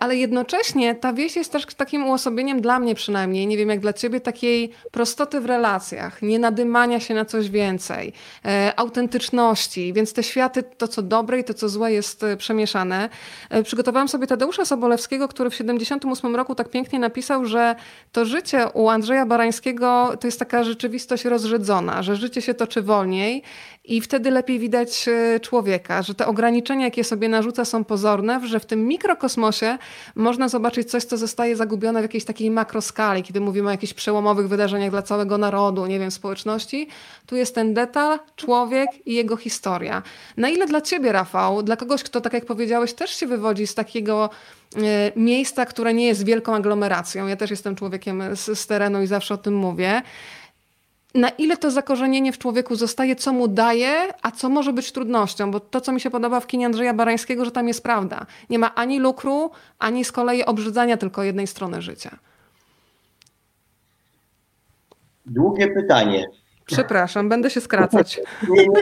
Ale jednocześnie ta wieś jest też takim uosobieniem, dla mnie przynajmniej, nie wiem jak dla ciebie, takiej prostoty w relacjach, nie nadymania się na coś więcej, autentyczności. Więc te światy, to co dobre i to co złe, jest przemieszane. Przygotowałam sobie Tadeusza Sobolewskiego, który w 1978 roku tak pięknie napisał, że to życie u Andrzeja Barańskiego to jest taka rzeczywistość rozrzedzona, że życie się toczy wolniej i wtedy lepiej widać człowieka, że te ograniczenia, jakie sobie narzuca, są pozorne, że w tym mikrokosmosie można zobaczyć coś, co zostaje zagubione w jakiejś takiej makroskali, kiedy mówimy o jakichś przełomowych wydarzeniach dla całego narodu, nie wiem, społeczności. Tu jest ten detal, człowiek i jego historia. Na ile dla ciebie, Rafał, dla kogoś, kto, tak jak powiedziałeś, też się wywodzi z takiego miejsca, które nie jest wielką aglomeracją, ja też jestem człowiekiem z terenu i zawsze o tym mówię, na ile to zakorzenienie w człowieku zostaje, co mu daje, a co może być trudnością? Bo to, co mi się podoba w kinie Andrzeja Barańskiego, że tam jest prawda. Nie ma ani lukru, ani z kolei obrzydzania tylko jednej strony życia. Długie pytanie. Przepraszam, będę się skracać.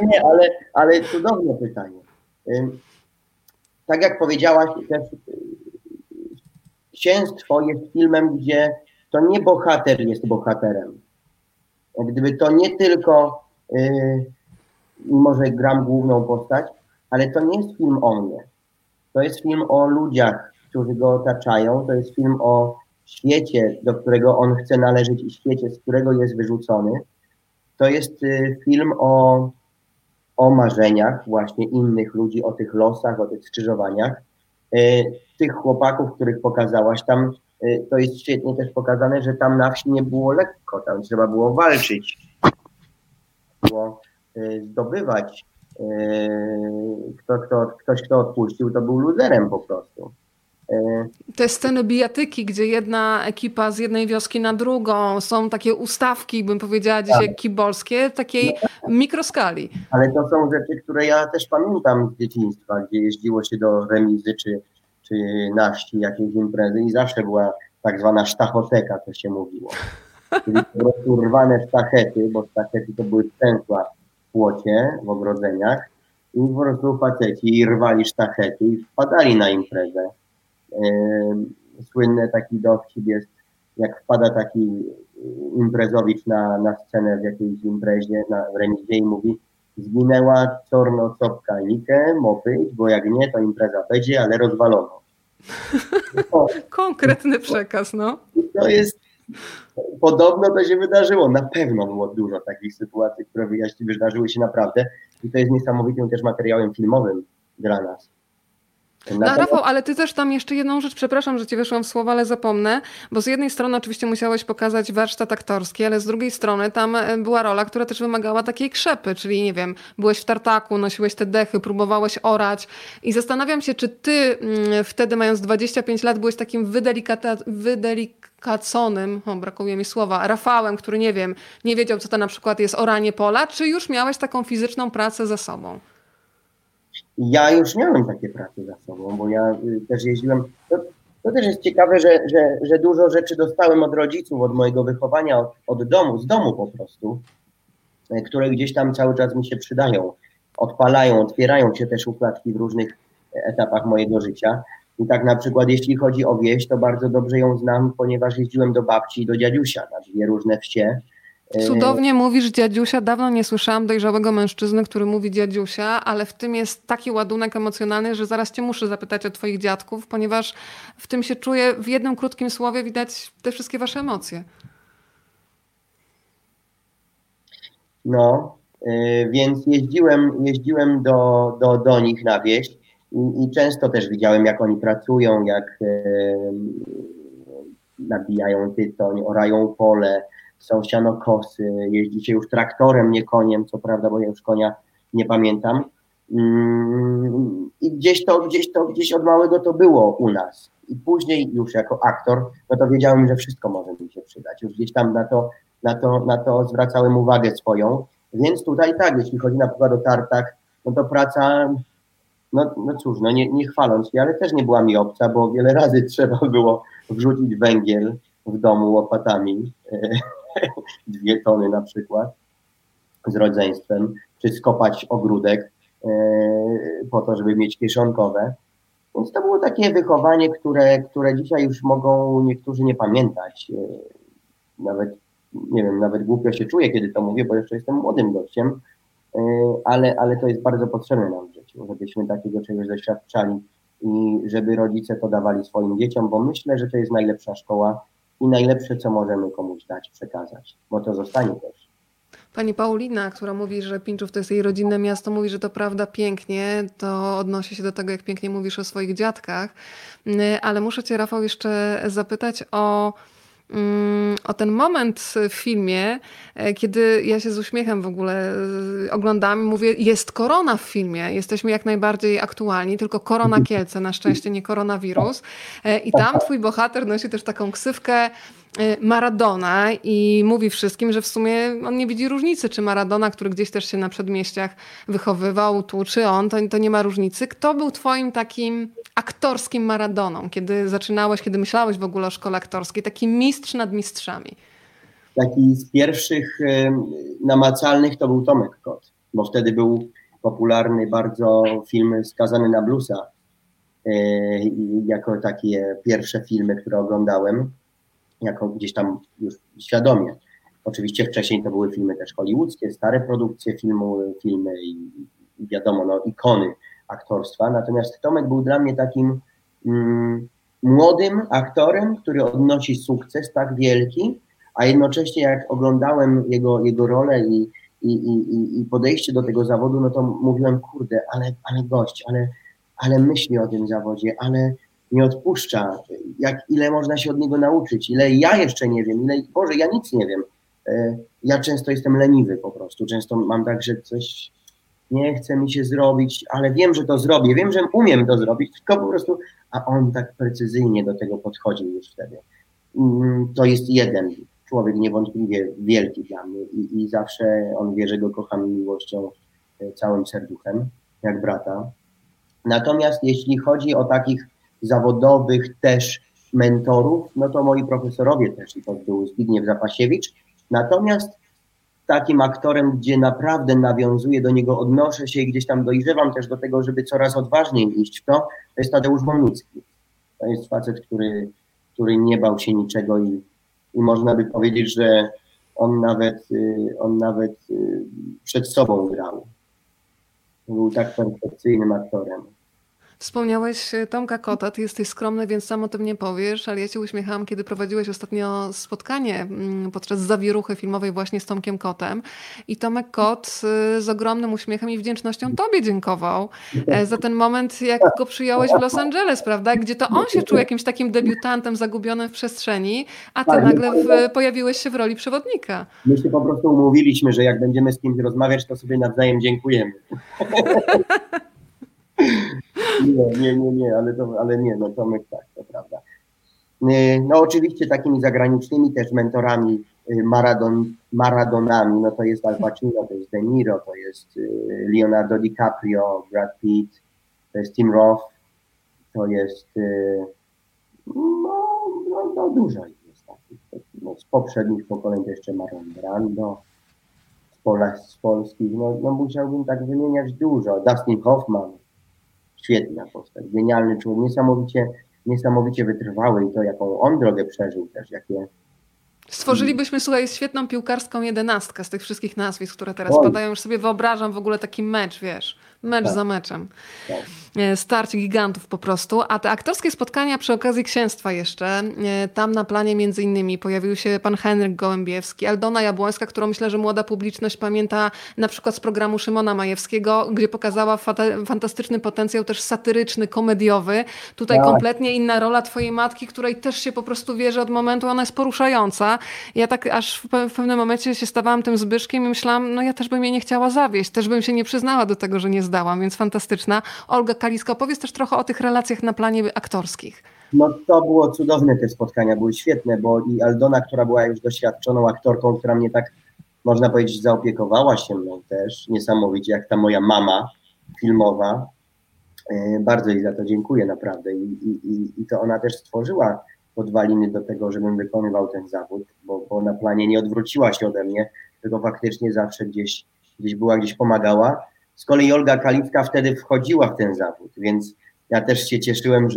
Nie, ale cudowne pytanie. Tak jak powiedziałaś, też Księstwo jest filmem, gdzie to nie bohater jest bohaterem. Gdyby to nie tylko, mimo że gram główną postać, ale to nie jest film o mnie. To jest film o ludziach, którzy go otaczają. To jest film o świecie, do którego on chce należeć i świecie, z którego jest wyrzucony. To jest film o marzeniach właśnie innych ludzi, o tych losach, o tych skrzyżowaniach. Tych chłopaków, których pokazałaś tam, to jest świetnie też pokazane, że tam na wsi nie było lekko, tam trzeba było walczyć, było zdobywać. Ktoś, kto odpuścił, to był luzerem po prostu. Te sceny bijatyki, gdzie jedna ekipa z jednej wioski na drugą, są takie ustawki, bym powiedziała dzisiaj, kibolskie, takiej mikroskali. Ale to są rzeczy, które ja też pamiętam z dzieciństwa, gdzie jeździło się do remizy czy na wsi jakiejś imprezy i zawsze była tak zwana sztachoteka, co się mówiło. Czyli po prostu rwane sztachety, bo sztachety to były szczęsła w płocie, w ogrodzeniach i po prostu faceci rwali sztachety i wpadali na imprezę. Słynny taki dowcip jest, jak wpada taki imprezowicz na scenę w jakiejś imprezie, na remizie i mówi: zginęła czornocopka Nikę, mopy, bo jak nie, to impreza będzie, ale rozwalono. Konkretny przekaz, no. To jest, podobno to się wydarzyło, na pewno było dużo takich sytuacji, które wydarzyły się naprawdę i to jest niesamowitym też materiałem filmowym dla nas. Rafał, ale ty też tam jeszcze jedną rzecz, przepraszam, że ci weszłam w słowa, ale zapomnę, bo z jednej strony oczywiście musiałeś pokazać warsztat aktorski, ale z drugiej strony tam była rola, która też wymagała takiej krzepy, czyli nie wiem, byłeś w tartaku, nosiłeś te dechy, próbowałeś orać i zastanawiam się, czy ty wtedy, mając 25 lat, byłeś takim wydelikaconym, brakuje mi słowa, Rafałem, który nie wiedział, co to na przykład jest oranie pola, czy już miałeś taką fizyczną pracę za sobą? Ja już miałem takie prace za sobą, bo ja też jeździłem, To też jest ciekawe, że dużo rzeczy dostałem od rodziców, od mojego wychowania, od domu, z domu po prostu, które gdzieś tam cały czas mi się przydają, odpalają, otwierają się te szufladki w różnych etapach mojego życia. I tak na przykład jeśli chodzi o wieś, to bardzo dobrze ją znam, ponieważ jeździłem do babci i do dziadziusia na dwie różne wsie. Cudownie mówisz dziadziusia, dawno nie słyszałam dojrzałego mężczyzny, który mówi dziadziusia, ale w tym jest taki ładunek emocjonalny, że zaraz cię muszę zapytać o twoich dziadków, ponieważ w tym się czuję, w jednym krótkim słowie widać te wszystkie wasze emocje. No, więc jeździłem do nich na wieś i często też widziałem, jak oni pracują, jak nabijają tytoń, orają pole, są sianokosy, jeździ się już traktorem, nie koniem, co prawda, bo ja już konia nie pamiętam. I gdzieś od małego to było u nas. I później już jako aktor, no to wiedziałem, że wszystko może mi się przydać. Już gdzieś tam na to zwracałem uwagę swoją. Więc tutaj tak, jeśli chodzi na przykład o tartak, no to praca, no cóż, nie chwaląc się, ale też nie była mi obca, bo wiele razy trzeba było wrzucić węgiel w domu łopatami, 2 tony na przykład, z rodzeństwem, czy skopać ogródek po to, żeby mieć kieszonkowe. Więc to było takie wychowanie, które dzisiaj już mogą niektórzy nie pamiętać. Nawet głupio się czuję, kiedy to mówię, bo jeszcze jestem młodym gościem, ale to jest bardzo potrzebne nam w życiu, żebyśmy takiego czegoś doświadczali i żeby rodzice to dawali swoim dzieciom, bo myślę, że to jest najlepsza szkoła i najlepsze, co możemy komuś dać, przekazać, bo to zostanie też. Pani Paulina, która mówi, że Pińczów to jest jej rodzinne miasto, mówi, że to prawda pięknie, to odnosi się do tego, jak pięknie mówisz o swoich dziadkach, ale muszę cię, Rafał, jeszcze zapytać o ten moment w filmie, kiedy ja się z uśmiechem w ogóle oglądam i mówię, jest korona w filmie, jesteśmy jak najbardziej aktualni, tylko korona Kielce, na szczęście nie koronawirus. I tam twój bohater nosi też taką ksywkę Maradona i mówi wszystkim, że w sumie on nie widzi różnicy, czy Maradona, który gdzieś też się na przedmieściach wychowywał, tu czy on, to nie ma różnicy. Kto był twoim takim aktorskim Maradoną, kiedy zaczynałeś, kiedy myślałeś w ogóle o szkole aktorskiej, taki mistrz nad mistrzami? Taki z pierwszych namacalnych to był Tomek Kot, bo wtedy był popularny bardzo film Skazany na bluesa, jako takie pierwsze filmy, które oglądałem, jako gdzieś tam już świadomie. Oczywiście wcześniej to były filmy też hollywoodzkie, stare produkcje filmy i wiadomo, ikony aktorstwa. Natomiast Tomek był dla mnie takim młodym aktorem, który odnosi sukces tak wielki, a jednocześnie jak oglądałem jego rolę i podejście do tego zawodu, no to mówiłem, kurde, ale gość, ale myśli o tym zawodzie, ale nie odpuszcza, ile można się od niego nauczyć, ile ja jeszcze nie wiem, Boże, ja nic nie wiem. Ja często jestem leniwy po prostu, często mam tak, że coś nie chce mi się zrobić, ale wiem, że to zrobię, wiem, że umiem to zrobić, tylko po prostu, a on tak precyzyjnie do tego podchodził już wtedy. To jest jeden człowiek niewątpliwie wielki dla mnie i zawsze on wie, że go kocham miłością, całym serduchem, jak brata. Natomiast jeśli chodzi o takich zawodowych też mentorów, no to moi profesorowie też, i to był Zbigniew Zapasiewicz. Natomiast takim aktorem, gdzie naprawdę nawiązuję do niego, odnoszę się i gdzieś tam dojrzewam też do tego, żeby coraz odważniej iść w to, to jest Tadeusz Łomnicki. To jest facet, który nie bał się niczego i można by powiedzieć, że on nawet przed sobą grał. Był tak perfekcyjnym aktorem. Wspomniałeś Tomka Kota, ty jesteś skromny, więc sam o tym nie powiesz, ale ja się uśmiechałam, kiedy prowadziłeś ostatnio spotkanie podczas zawieruchy filmowej właśnie z Tomkiem Kotem i Tomek Kot z ogromnym uśmiechem i wdzięcznością tobie dziękował za ten moment, jak go przyjąłeś w Los Angeles, prawda? Gdzie to on się czuł jakimś takim debiutantem zagubionym w przestrzeni, a ty nagle pojawiłeś się w roli przewodnika. My się po prostu umówiliśmy, że jak będziemy z kimś rozmawiać, to sobie nawzajem dziękujemy. Nie, ale Tomek tak, to prawda. No oczywiście takimi zagranicznymi też mentorami, Maradonami, no to jest Al Pacino, to jest De Niro, to jest Leonardo DiCaprio, Brad Pitt, to jest Tim Roth, to jest No dużo ich jest takich. No, z poprzednich pokoleń to jeszcze Marlon Brando, z polskich, no musiałbym tak wymieniać dużo. Dustin Hoffman, świetna postać, genialny człowiek, niesamowicie wytrwały i to, jaką on drogę przeżył też, jakie... Stworzylibyśmy, słuchaj, świetną piłkarską jedenastkę z tych wszystkich nazwisk, które teraz padają. Już sobie wyobrażam w ogóle taki mecz, wiesz, mecz tak. za meczem. Tak. Starcie gigantów po prostu. A te aktorskie spotkania przy okazji Księstwa jeszcze, tam na planie między innymi pojawił się pan Henryk Gołębiewski, Aldona Jabłońska, którą myślę, że młoda publiczność pamięta na przykład z programu Szymona Majewskiego, gdzie pokazała fantastyczny potencjał też satyryczny, komediowy. Tutaj tak. Kompletnie inna rola twojej matki, której też się po prostu wierzy od momentu, ona jest poruszająca. Ja tak aż w pewnym momencie się stawałam tym Zbyszkiem i myślałam, no ja też bym jej nie chciała zawieść, też bym się nie przyznała do tego, że nie zdałam, więc fantastyczna. Olga Kalicka, opowiedz też trochę o tych relacjach na planie aktorskich. No to było cudowne, te spotkania były świetne, bo i Aldona, która była już doświadczoną aktorką, która mnie tak, można powiedzieć, zaopiekowała się mną też, niesamowicie, jak ta moja mama filmowa. Bardzo jej za to dziękuję naprawdę i to ona też stworzyła podwaliny do tego, żebym wykonywał ten zawód, bo na planie nie odwróciła się ode mnie, tylko faktycznie zawsze gdzieś była, gdzieś pomagała. Z kolei Olga Kalicka wtedy wchodziła w ten zawód, więc ja też się cieszyłem,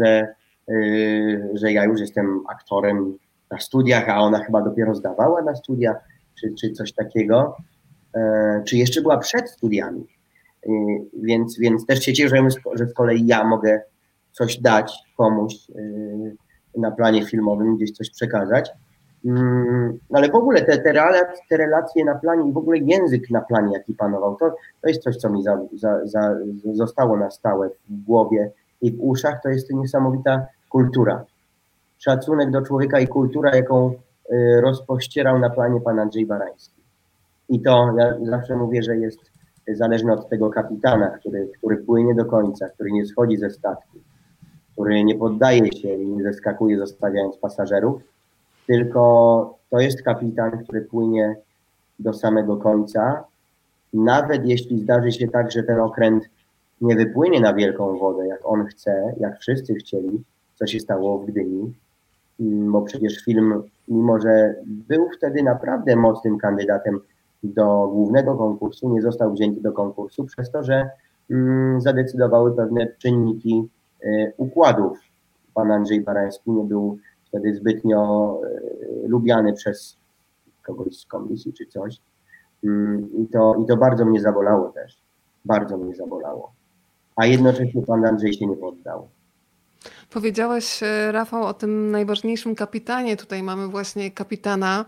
że ja już jestem aktorem na studiach, a ona chyba dopiero zdawała na studia, czy coś takiego, czy jeszcze była przed studiami, więc też się cieszyłem, że z kolei ja mogę coś dać komuś, na planie filmowym, gdzieś coś przekazać. Ale w ogóle te relacje na planie i w ogóle język na planie, jaki panował, to jest coś, co mi zostało na stałe w głowie i w uszach. To jest niesamowita kultura. Szacunek do człowieka i kultura, jaką rozpościerał na planie pan Andrzej Barański. I to ja zawsze mówię, że jest zależne od tego kapitana, który płynie do końca, który nie schodzi ze statku, który nie poddaje się i nie zeskakuje, zostawiając pasażerów, tylko to jest kapitan, który płynie do samego końca. Nawet jeśli zdarzy się tak, że ten okręt nie wypłynie na wielką wodę, jak on chce, jak wszyscy chcieli, co się stało w Gdyni, bo przecież film, mimo że był wtedy naprawdę mocnym kandydatem do głównego konkursu, nie został wzięty do konkursu przez to, że zadecydowały pewne czynniki układów. Pan Andrzej Barański nie był wtedy zbytnio lubiany przez kogoś z komisji czy coś. I to bardzo mnie zabolało też. Bardzo mnie zabolało. A jednocześnie pan Andrzej się nie poddał. Powiedziałeś, Rafał, o tym najważniejszym kapitanie. Tutaj mamy właśnie kapitana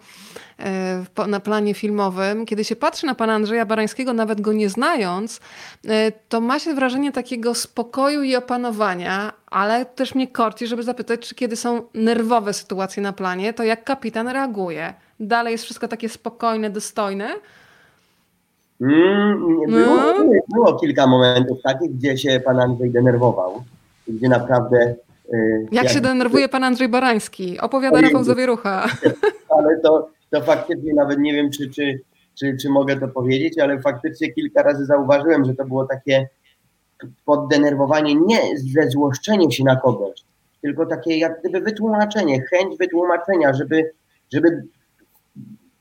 na planie filmowym. Kiedy się patrzy na pana Andrzeja Barańskiego, nawet go nie znając, to ma się wrażenie takiego spokoju i opanowania, ale też mnie korci, żeby zapytać, czy kiedy są nerwowe sytuacje na planie, to jak kapitan reaguje? Dalej jest wszystko takie spokojne, dostojne? Było kilka momentów takich, gdzie się pan Andrzej denerwował. Gdzie naprawdę... Jak się denerwuje pan Andrzej Barański? Opowiada Rafał Zawierucha. Ale to faktycznie nawet nie wiem, czy mogę to powiedzieć, ale faktycznie kilka razy zauważyłem, że to było takie poddenerwowanie, nie zezłoszczenie się na kogoś, tylko takie jak gdyby wytłumaczenie, chęć wytłumaczenia, żeby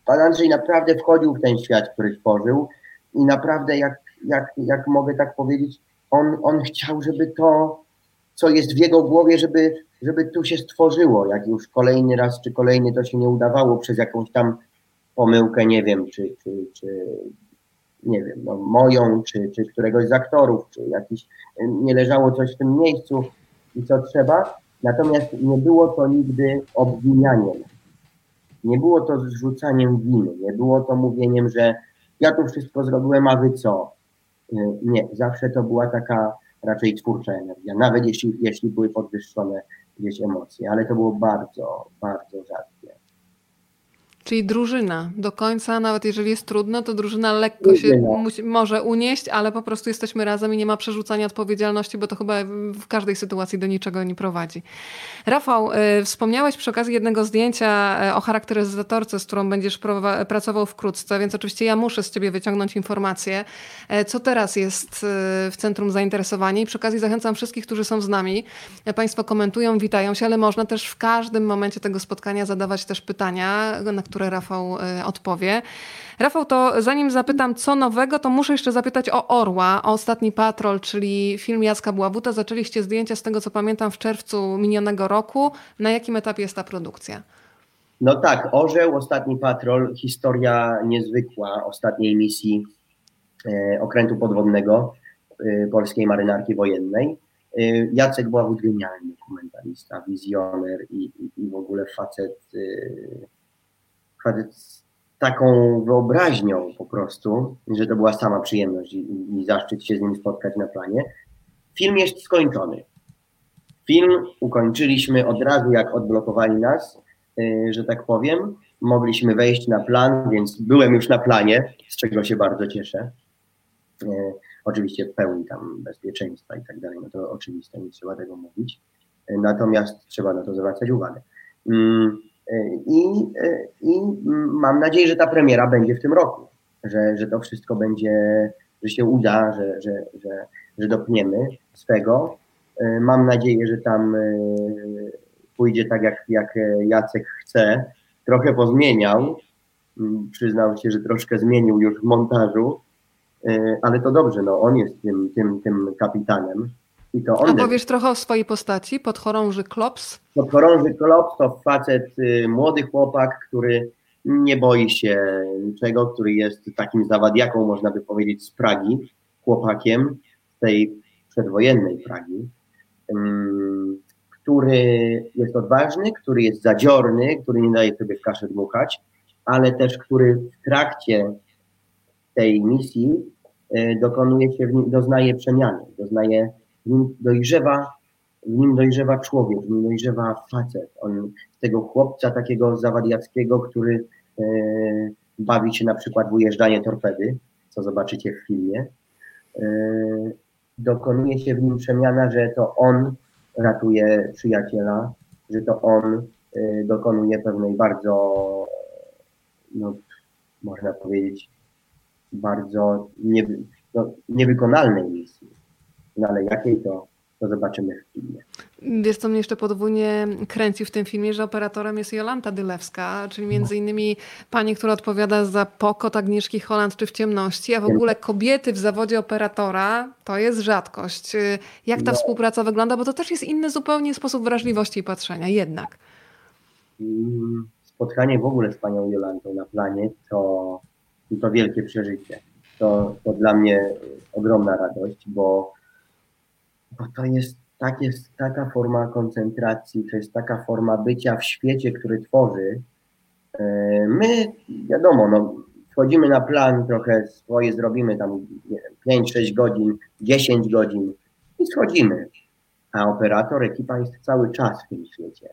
pan Andrzej naprawdę wchodził w ten świat, który tworzył i naprawdę, jak mogę tak powiedzieć, on chciał, żeby to, co jest w jego głowie, żeby tu się stworzyło, jak już kolejny raz czy kolejny to się nie udawało przez jakąś tam pomyłkę, nie wiem, czy nie wiem, no moją, czy któregoś z aktorów, czy jakiś, nie leżało coś w tym miejscu i co trzeba, natomiast nie było to nigdy obwinianiem, nie było to zrzucaniem winy, nie było to mówieniem, że ja tu wszystko zrobiłem, a wy co? Nie, zawsze to była taka raczej twórcza energia, nawet jeśli były podwyższone gdzieś emocje, ale to było bardzo, bardzo rzadkie. Czyli drużyna do końca, nawet jeżeli jest trudno, to drużyna lekko się może unieść, ale po prostu jesteśmy razem i nie ma przerzucania odpowiedzialności, bo to chyba w każdej sytuacji do niczego nie prowadzi. Rafał, wspomniałeś przy okazji jednego zdjęcia o charakteryzatorce, z którą będziesz pracował wkrótce, więc oczywiście ja muszę z ciebie wyciągnąć informację, co teraz jest w centrum zainteresowania, i przy okazji zachęcam wszystkich, którzy są z nami. Państwo komentują, witają się, ale można też w każdym momencie tego spotkania zadawać też pytania, na które Rafał odpowie. Rafał, to zanim zapytam co nowego, to muszę jeszcze zapytać o Orła, o Ostatni Patrol, czyli film Jacka Bułabuta. Zaczęliście zdjęcia, z tego co pamiętam, w czerwcu minionego roku. Na jakim etapie jest ta produkcja? No tak, Orzeł, Ostatni Patrol, historia niezwykła ostatniej misji okrętu podwodnego Polskiej Marynarki Wojennej. Jacek Bułabut, genialny dokumentalista, wizjoner i w ogóle facet z taką wyobraźnią po prostu, że to była sama przyjemność i zaszczyt się z nim spotkać na planie. Film jest skończony. Film ukończyliśmy od razu, jak odblokowali nas, że tak powiem. Mogliśmy wejść na plan, więc byłem już na planie, z czego się bardzo cieszę. Oczywiście w pełni tam bezpieczeństwa i tak dalej, no to oczywiście nie trzeba tego mówić. Natomiast trzeba na to zwracać uwagę. I mam nadzieję, że ta premiera będzie w tym roku, że to wszystko będzie, że się uda, że dopniemy swego. Mam nadzieję, że tam pójdzie tak, jak Jacek chce. Trochę pozmieniał, przyznał się, że troszkę zmienił już w montażu, ale to dobrze, no on jest tym kapitanem. I to on. A powiesz trochę o swojej postaci, podchorąży Klops? Podchorąży Klops to facet, młody chłopak, który nie boi się niczego, który jest takim zawadiaką, można by powiedzieć, z Pragi, chłopakiem z tej przedwojennej Pragi, który jest odważny, który jest zadziorny, który nie daje sobie w kaszę dmuchać, ale też który w trakcie tej misji dokonuje się, doznaje przemiany, w nim dojrzewa człowiek, w nim dojrzewa facet. On z tego chłopca takiego zawadiackiego, który bawi się na przykład w ujeżdżanie torpedy, co zobaczycie w filmie, dokonuje się w nim przemiana, że to on ratuje przyjaciela, że to on dokonuje pewnej bardzo, no, można powiedzieć, bardzo niewykonalnej misji. No ale jakiej to zobaczymy w filmie. Wiesz, co mnie jeszcze podwójnie kręci w tym filmie, że operatorem jest Jolanta Dylewska, czyli między innymi pani, która odpowiada za Pokot Agnieszki Holland czy W Ciemności, a w ogóle kobiety w zawodzie operatora to jest rzadkość. Jak ta współpraca wygląda? Bo to też jest inny zupełnie sposób wrażliwości i patrzenia jednak. Spotkanie w ogóle z panią Jolantą na planie to wielkie przeżycie. To dla mnie ogromna radość, bo to jest taka forma koncentracji, to jest taka forma bycia w świecie, który tworzy. My, wiadomo, no, wchodzimy na plan, trochę swoje zrobimy tam 5-6 godzin, 10 godzin i schodzimy. A operator, ekipa jest cały czas w tym świecie.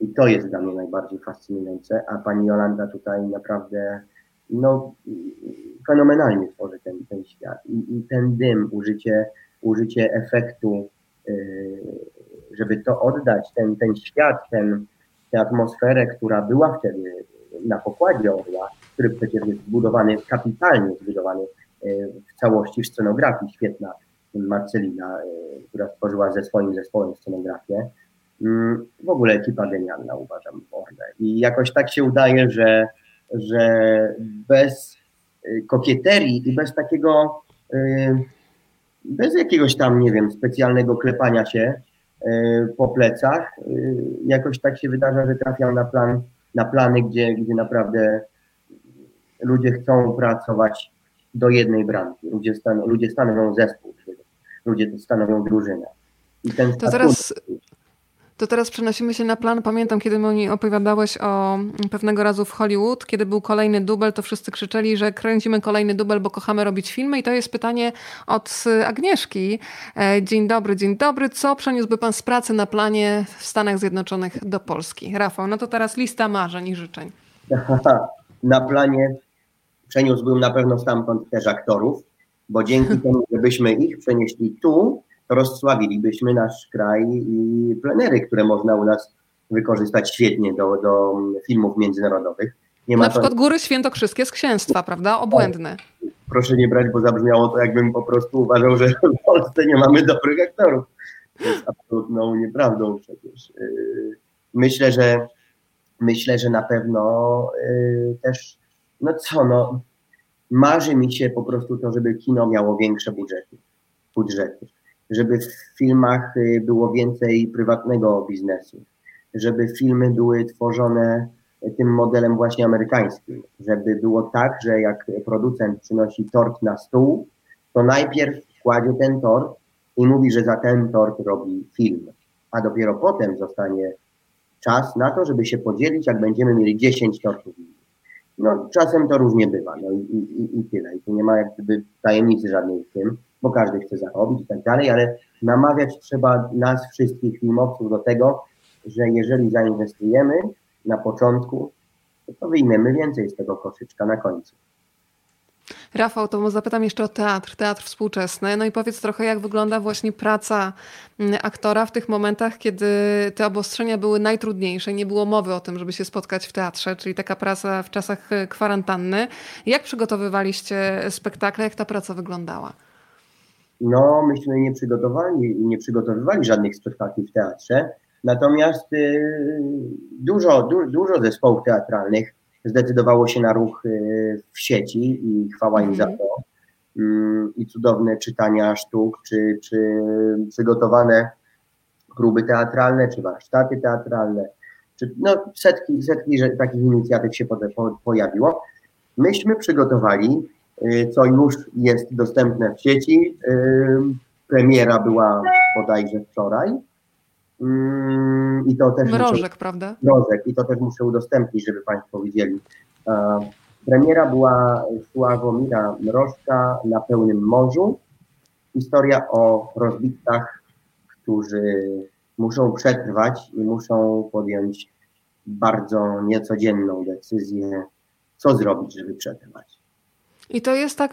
I to jest dla mnie najbardziej fascynujące, a pani Jolanta tutaj naprawdę fenomenalnie tworzy ten świat. I ten dym, użycie efektu, żeby to oddać, ten świat, tę atmosferę, która była wtedy na pokładzie Orła, który przecież jest zbudowany, kapitalnie zbudowany w całości w scenografii. Świetna Marcelina, która stworzyła ze swoim zespołem scenografię. W ogóle ekipa genialna, uważam, w Orle. I jakoś tak się udaje, że bez kokieterii i bez takiego... bez jakiegoś tam, nie wiem, specjalnego klepania się po plecach. Jakoś tak się wydarza, że trafiam na plany, gdzie naprawdę ludzie chcą pracować do jednej bramki. Ludzie stanowią zespół, ludzie stanowią drużynę. I ten status... To teraz przenosimy się na plan. Pamiętam, kiedy mi opowiadałeś o pewnego razu w Hollywood, kiedy był kolejny dubel, to wszyscy krzyczeli, że kręcimy kolejny dubel, bo kochamy robić filmy. I to jest pytanie od Agnieszki. Dzień dobry. Co przeniósłby pan z pracy na planie w Stanach Zjednoczonych do Polski? Rafał, no to teraz lista marzeń i życzeń. na planie przeniósłbym na pewno stamtąd też aktorów, bo dzięki temu, gdybyśmy ich przenieśli tu, rozsławilibyśmy nasz kraj i plenery, które można u nas wykorzystać świetnie do filmów międzynarodowych. Nie ma na przykład Góry Świętokrzyskie z Księstwa, prawda? Obłędne. Proszę nie brać, bo zabrzmiało to, jakbym po prostu uważał, że w Polsce nie mamy dobrych aktorów. To jest absolutną nieprawdą przecież. Myślę, że na pewno też, marzy mi się po prostu to, żeby kino miało większe budżety, żeby w filmach było więcej prywatnego biznesu, żeby filmy były tworzone tym modelem właśnie amerykańskim, żeby było tak, że jak producent przynosi tort na stół, to najpierw kładzie ten tort i mówi, że za ten tort robi film, a dopiero potem zostanie czas na to, żeby się podzielić, jak będziemy mieli 10 tortów. Czasem to różnie bywa, i tyle. I tu nie ma jak gdyby tajemnicy żadnej w tym, bo każdy chce zarobić i tak dalej, ale namawiać trzeba nas wszystkich filmowców do tego, że jeżeli zainwestujemy na początku, to wyjmiemy więcej z tego koszyczka na końcu. Rafał, to zapytam jeszcze o teatr współczesny. No i powiedz trochę, jak wygląda właśnie praca aktora w tych momentach, kiedy te obostrzenia były najtrudniejsze, nie było mowy o tym, żeby się spotkać w teatrze, czyli taka praca w czasach kwarantanny. Jak przygotowywaliście spektakle, jak ta praca wyglądała? Myśmy nie przygotowywali żadnych spektakli w teatrze, natomiast dużo zespołów teatralnych zdecydowało się na ruch w sieci i chwała im za to. I cudowne czytania sztuk, czy przygotowane próby teatralne, czy warsztaty teatralne, czy setki takich inicjatyw się pojawiło. Myśmy przygotowali, co już jest dostępne w sieci. Premiera była bodajże wczoraj. I to też Mrożek, i to też muszę udostępnić, żeby Państwo widzieli. Premiera była Sławomira Mrożka Na pełnym morzu. Historia o rozbitcach, którzy muszą przetrwać i muszą podjąć bardzo niecodzienną decyzję, co zrobić, żeby przetrwać. I to jest tak,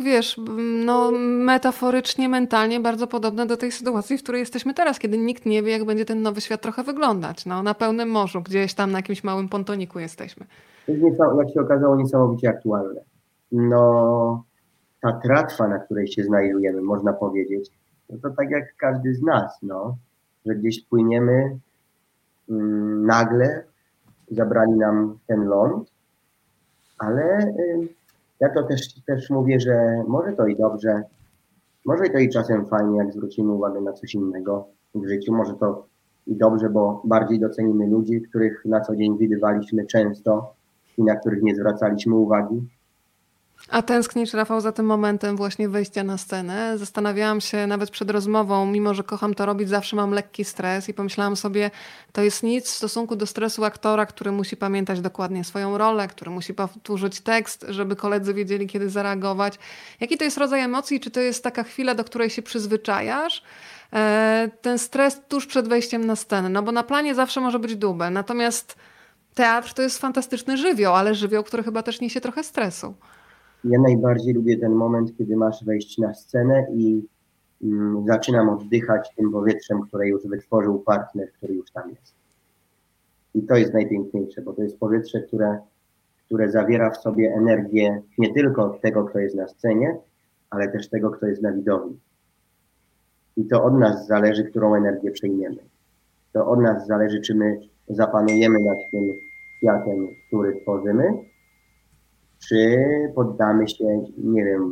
metaforycznie, mentalnie bardzo podobne do tej sytuacji, w której jesteśmy teraz, kiedy nikt nie wie, jak będzie ten nowy świat trochę wyglądać. Na pełnym morzu, gdzieś tam na jakimś małym pontoniku jesteśmy. To jest, jak się okazało, niesamowicie aktualne. Ta tratwa, na której się znajdujemy, można powiedzieć, to tak jak każdy z nas, że gdzieś płyniemy, nagle zabrali nam ten ląd, ale... Ja to też mówię, że może to i dobrze, może to i czasem fajnie, jak zwrócimy uwagę na coś innego w życiu. Może to i dobrze, bo bardziej docenimy ludzi, których na co dzień widywaliśmy często i na których nie zwracaliśmy uwagi. A tęsknisz, Rafał, za tym momentem właśnie wejścia na scenę? Zastanawiałam się nawet przed rozmową, mimo że kocham to robić, zawsze mam lekki stres i pomyślałam sobie, to jest nic w stosunku do stresu aktora, który musi pamiętać dokładnie swoją rolę, który musi powtórzyć tekst, żeby koledzy wiedzieli, kiedy zareagować. Jaki to jest rodzaj emocji? Czy to jest taka chwila, do której się przyzwyczajasz? Ten stres tuż przed wejściem na scenę, bo na planie zawsze może być dubel, natomiast teatr to jest fantastyczny żywioł, ale żywioł, który chyba też niesie trochę stresu. Ja najbardziej lubię ten moment, kiedy masz wejść na scenę i zaczynam oddychać tym powietrzem, które już wytworzył partner, który już tam jest. I to jest najpiękniejsze, bo to jest powietrze, które zawiera w sobie energię nie tylko tego, kto jest na scenie, ale też tego, kto jest na widowni. I to od nas zależy, którą energię przyjmiemy. To od nas zależy, czy my zapanujemy nad tym światem, który tworzymy, czy poddamy się,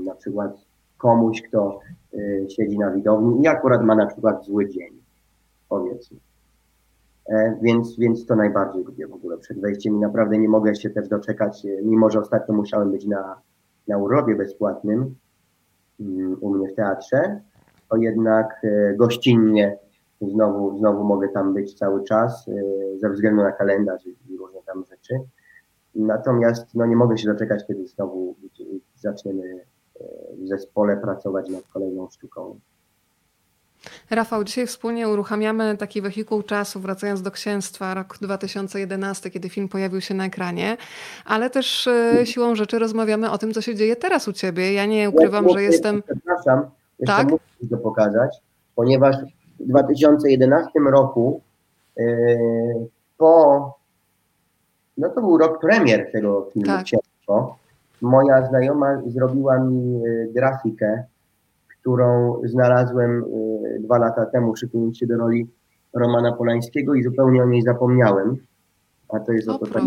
na przykład komuś, kto siedzi na widowni i akurat ma na przykład zły dzień, powiedzmy. Więc to najbardziej lubię w ogóle przed wejściem i naprawdę nie mogę się też doczekać, mimo że ostatnio musiałem być na urlopie bezpłatnym u mnie w teatrze, to jednak gościnnie znowu mogę tam być cały czas ze względu na kalendarz i różne tam rzeczy. Natomiast nie mogę się doczekać, kiedy znowu zaczniemy w zespole pracować nad kolejną sztuką. Rafał, dzisiaj wspólnie uruchamiamy taki wehikuł czasu, wracając do Księstwa, rok 2011, kiedy film pojawił się na ekranie, ale też siłą rzeczy rozmawiamy o tym, co się dzieje teraz u ciebie. Ja nie ukrywam, że jestem... Przepraszam, jeszcze tak? Muszę to pokazać, ponieważ w 2011 roku No to był rok premier tego filmu, tak. Księstwo. Moja znajoma zrobiła mi grafikę, którą znalazłem 2 lata temu, szykując się do roli Romana Polańskiego i zupełnie o niej zapomniałem. A to jest oto tak.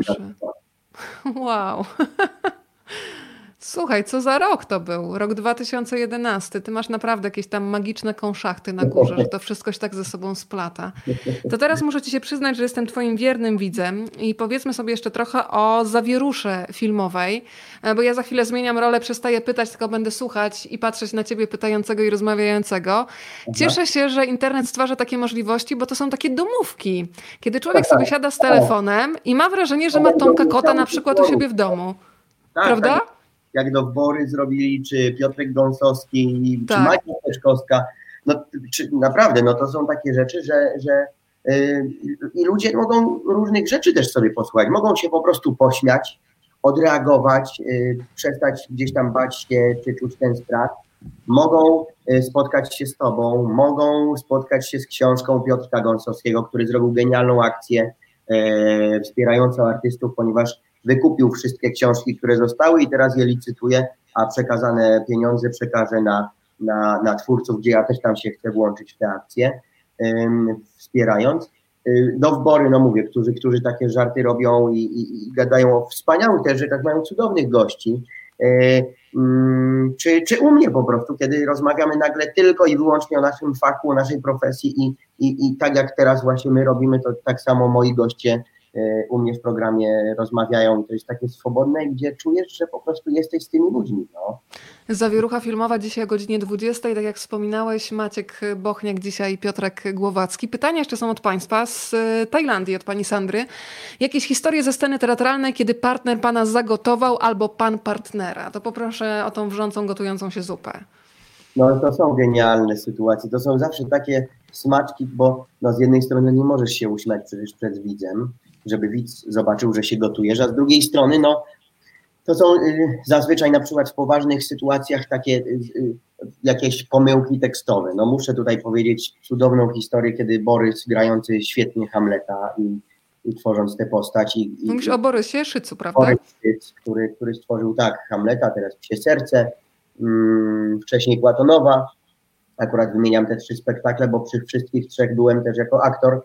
Wow. Słuchaj, co za rok to był? Rok 2011. Ty masz naprawdę jakieś tam magiczne konszachty na górze, że to wszystko się tak ze sobą splata. To teraz muszę ci się przyznać, że jestem twoim wiernym widzem i powiedzmy sobie jeszcze trochę o zawierusze filmowej, bo ja za chwilę zmieniam rolę, przestaję pytać, tylko będę słuchać i patrzeć na ciebie pytającego i rozmawiającego. Cieszę się, że internet stwarza takie możliwości, bo to są takie domówki, kiedy człowiek sobie siada z telefonem i ma wrażenie, że ma Tomka Kota na przykład u siebie w domu. Prawda? Jak do Bory zrobili, czy Piotrek Gąsowski, tak. Czy Maja Peczkowska. No, naprawdę, no to są takie rzeczy, że i ludzie mogą różnych rzeczy też sobie posłuchać. Mogą się po prostu pośmiać, odreagować, przestać gdzieś tam bać się, czy czuć ten strach. Mogą spotkać się z tobą, mogą spotkać się z książką Piotrka Gąsowskiego, który zrobił genialną akcję wspierającą artystów, ponieważ wykupił wszystkie książki, które zostały i teraz je licytuje, a przekazane pieniądze przekaże na twórców, gdzie ja też tam się chcę włączyć w tę akcję, wspierając. Do Wbory, no mówię, którzy takie żarty robią i gadają o wspaniałych też, że tak mają cudownych gości. Czy u mnie po prostu, kiedy rozmawiamy nagle tylko i wyłącznie o naszym fachu, o naszej profesji i tak jak teraz właśnie my robimy, to tak samo moi goście u mnie w programie rozmawiają i to jest takie swobodne, gdzie czujesz, że po prostu jesteś z tymi ludźmi. No. Zawierucha filmowa dzisiaj o godzinie 20:00, tak jak wspominałeś, Maciek Bochniak dzisiaj i Piotrek Głowacki. Pytania jeszcze są od państwa z Tajlandii, od pani Sandry. Jakieś historie ze sceny teatralnej, kiedy partner pana zagotował albo pan partnera? To poproszę o tą wrzącą, gotującą się zupę. No to są genialne sytuacje, to są zawsze takie smaczki, bo no, z jednej strony nie możesz się uśmiać przecież przed widzem, żeby widz zobaczył, że się gotujesz, a z drugiej strony no, to są zazwyczaj na przykład w poważnych sytuacjach takie jakieś pomyłki tekstowe. No muszę tutaj powiedzieć cudowną historię, kiedy Borys grający świetnie Hamleta i tworząc tę postać. Mówisz o Borysie Szycu, prawda? Borys, który stworzył tak Hamleta, teraz Psie Serce, wcześniej Platonowa. Akurat wymieniam te 3 spektakle, bo przy wszystkich 3 byłem też jako aktor,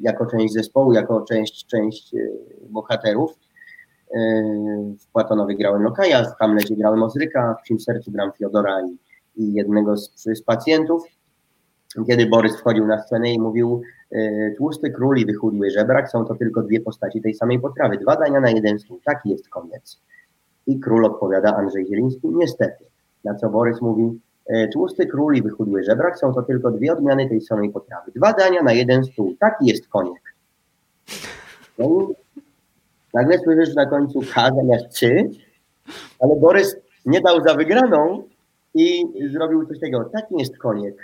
jako część zespołu, jako część bohaterów. W Platonowie grałem Lokaja, w Hamlecie grałem Ozryka, w Psim Sercu gram Fiodora i jednego z pacjentów. Kiedy Borys wchodził na scenę i mówił tłusty król i wychudły żebrak, są to tylko 2 postaci tej samej potrawy, 2 dania na jeden stół, taki jest koniec. I król odpowiada, Andrzej Zieliński, niestety. Na co Borys mówi, tłusty król i wychudły żebrak są to tylko 2 odmiany tej samej potrawy. 2 dania na jeden stół. Taki jest koniec. No i nagle słyszysz na końcu K zamiast 3, ale Borys nie dał za wygraną i zrobił coś takiego. Taki jest koniec.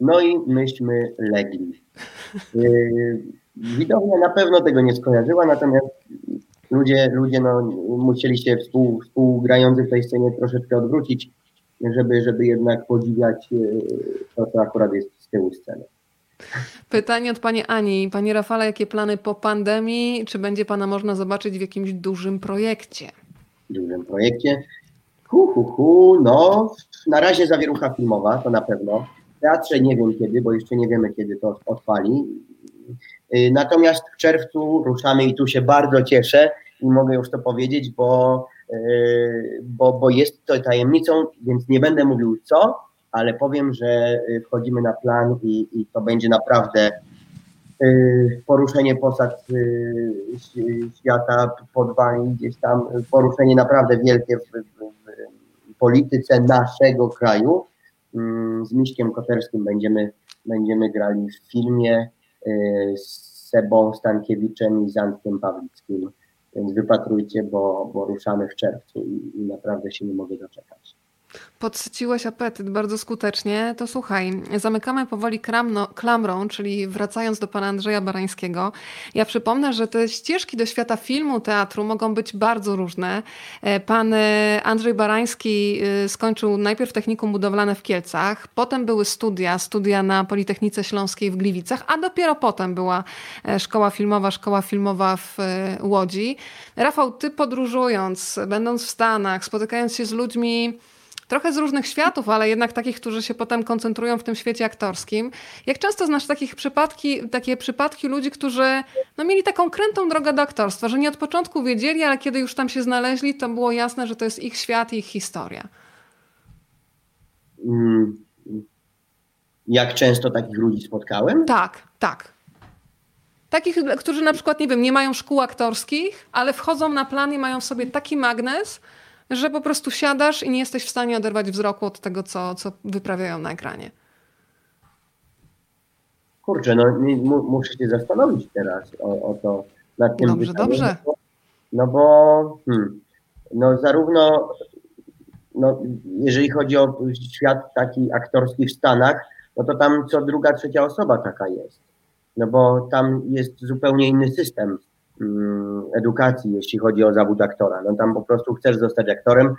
No i myśmy legli. Widownia na pewno tego nie skojarzyła, natomiast Ludzie no, musieli się współgrający w tej scenie troszeczkę odwrócić, żeby jednak podziwiać to, co akurat jest z tyłu sceny. Pytanie od pani Ani. Panie Rafale, jakie plany po pandemii? Czy będzie pana można zobaczyć w jakimś dużym projekcie? W dużym projekcie? No na razie zawierucha filmowa, to na pewno. W teatrze nie wiem kiedy, bo jeszcze nie wiemy kiedy to odpali. Natomiast w czerwcu ruszamy i tu się bardzo cieszę i mogę już to powiedzieć, bo jest to tajemnicą, więc nie będę mówił co, ale powiem, że wchodzimy na plan i to będzie naprawdę poruszenie posad świata, podwali gdzieś tam, poruszenie naprawdę wielkie w polityce naszego kraju. Z Miśkiem Koterskim będziemy grali w filmie z Sebą Stankiewiczem i z Antkiem Pawlickim. Więc wypatrujcie, bo ruszamy w czerwcu i naprawdę się nie mogę doczekać. Podsyciłeś apetyt bardzo skutecznie, to słuchaj, zamykamy powoli klamrą, czyli wracając do pana Andrzeja Barańskiego. Ja przypomnę, że te ścieżki do świata filmu, teatru mogą być bardzo różne. Pan Andrzej Barański skończył najpierw technikum budowlane w Kielcach, potem były studia na Politechnice Śląskiej w Gliwicach, a dopiero potem była szkoła filmowa w Łodzi. Rafał, ty podróżując, będąc w Stanach, spotykając się z ludźmi trochę z różnych światów, ale jednak takich, którzy się potem koncentrują w tym świecie aktorskim. Jak często znasz takie przypadki ludzi, którzy mieli taką krętą drogę do aktorstwa, że nie od początku wiedzieli, ale kiedy już tam się znaleźli, to było jasne, że to jest ich świat i ich historia. Jak często takich ludzi spotkałem? Tak. Takich, którzy na przykład, nie mają szkół aktorskich, ale wchodzą na plan i mają w sobie taki magnes, że po prostu siadasz i nie jesteś w stanie oderwać wzroku od tego, co wyprawiają na ekranie. Kurczę, muszę się zastanowić teraz o to. Nad tym dobrze. Bo zarówno jeżeli chodzi o świat taki aktorski w Stanach, to tam co druga, trzecia osoba taka jest. Bo tam jest zupełnie inny system edukacji, jeśli chodzi o zawód aktora. Tam po prostu chcesz zostać aktorem,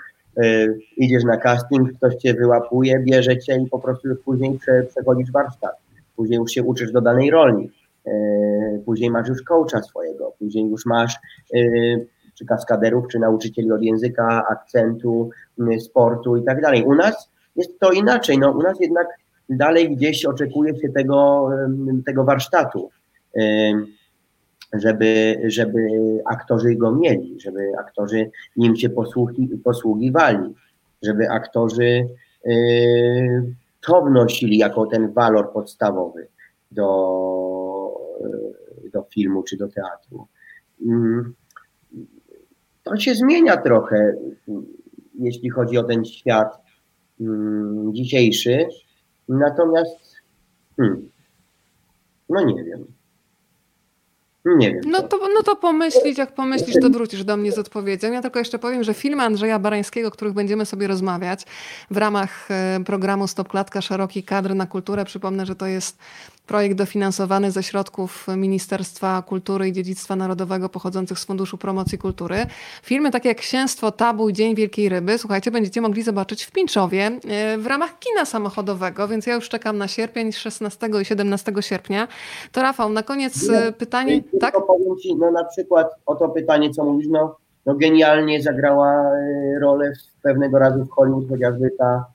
idziesz na casting, ktoś cię wyłapuje, bierze cię i po prostu już później przechodzisz warsztat. Później już się uczysz do danej roli. Później masz już coacha swojego, później już masz czy kaskaderów, czy nauczycieli od języka, akcentu, sportu i tak dalej. U nas jest to inaczej. U nas jednak dalej gdzieś oczekuje się tego warsztatu. Żeby aktorzy go mieli, żeby aktorzy nim się posługiwali, żeby aktorzy to wnosili jako ten walor podstawowy do filmu czy do teatru. To się zmienia trochę, jeśli chodzi o ten świat dzisiejszy, natomiast nie wiem. Nie wiem. To pomyślisz, jak pomyślisz, to wrócisz do mnie z odpowiedzią. Ja tylko jeszcze powiem, że filmy Andrzeja Barańskiego, o których będziemy sobie rozmawiać w ramach programu Stop Klatka, szeroki kadr na kulturę. Przypomnę, że to jest projekt dofinansowany ze środków Ministerstwa Kultury i Dziedzictwa Narodowego pochodzących z Funduszu Promocji Kultury. Filmy takie jak Księstwo, Tabu i Dzień Wielkiej Ryby, słuchajcie, będziecie mogli zobaczyć w Pińczowie w ramach kina samochodowego, więc ja już czekam na sierpień, 16 i 17 sierpnia. To Rafał, na koniec pytanie... Tak? Powiem ci, na przykład o to pytanie, co mówisz, genialnie zagrała rolę pewnego razu w Hollywood chociażby ta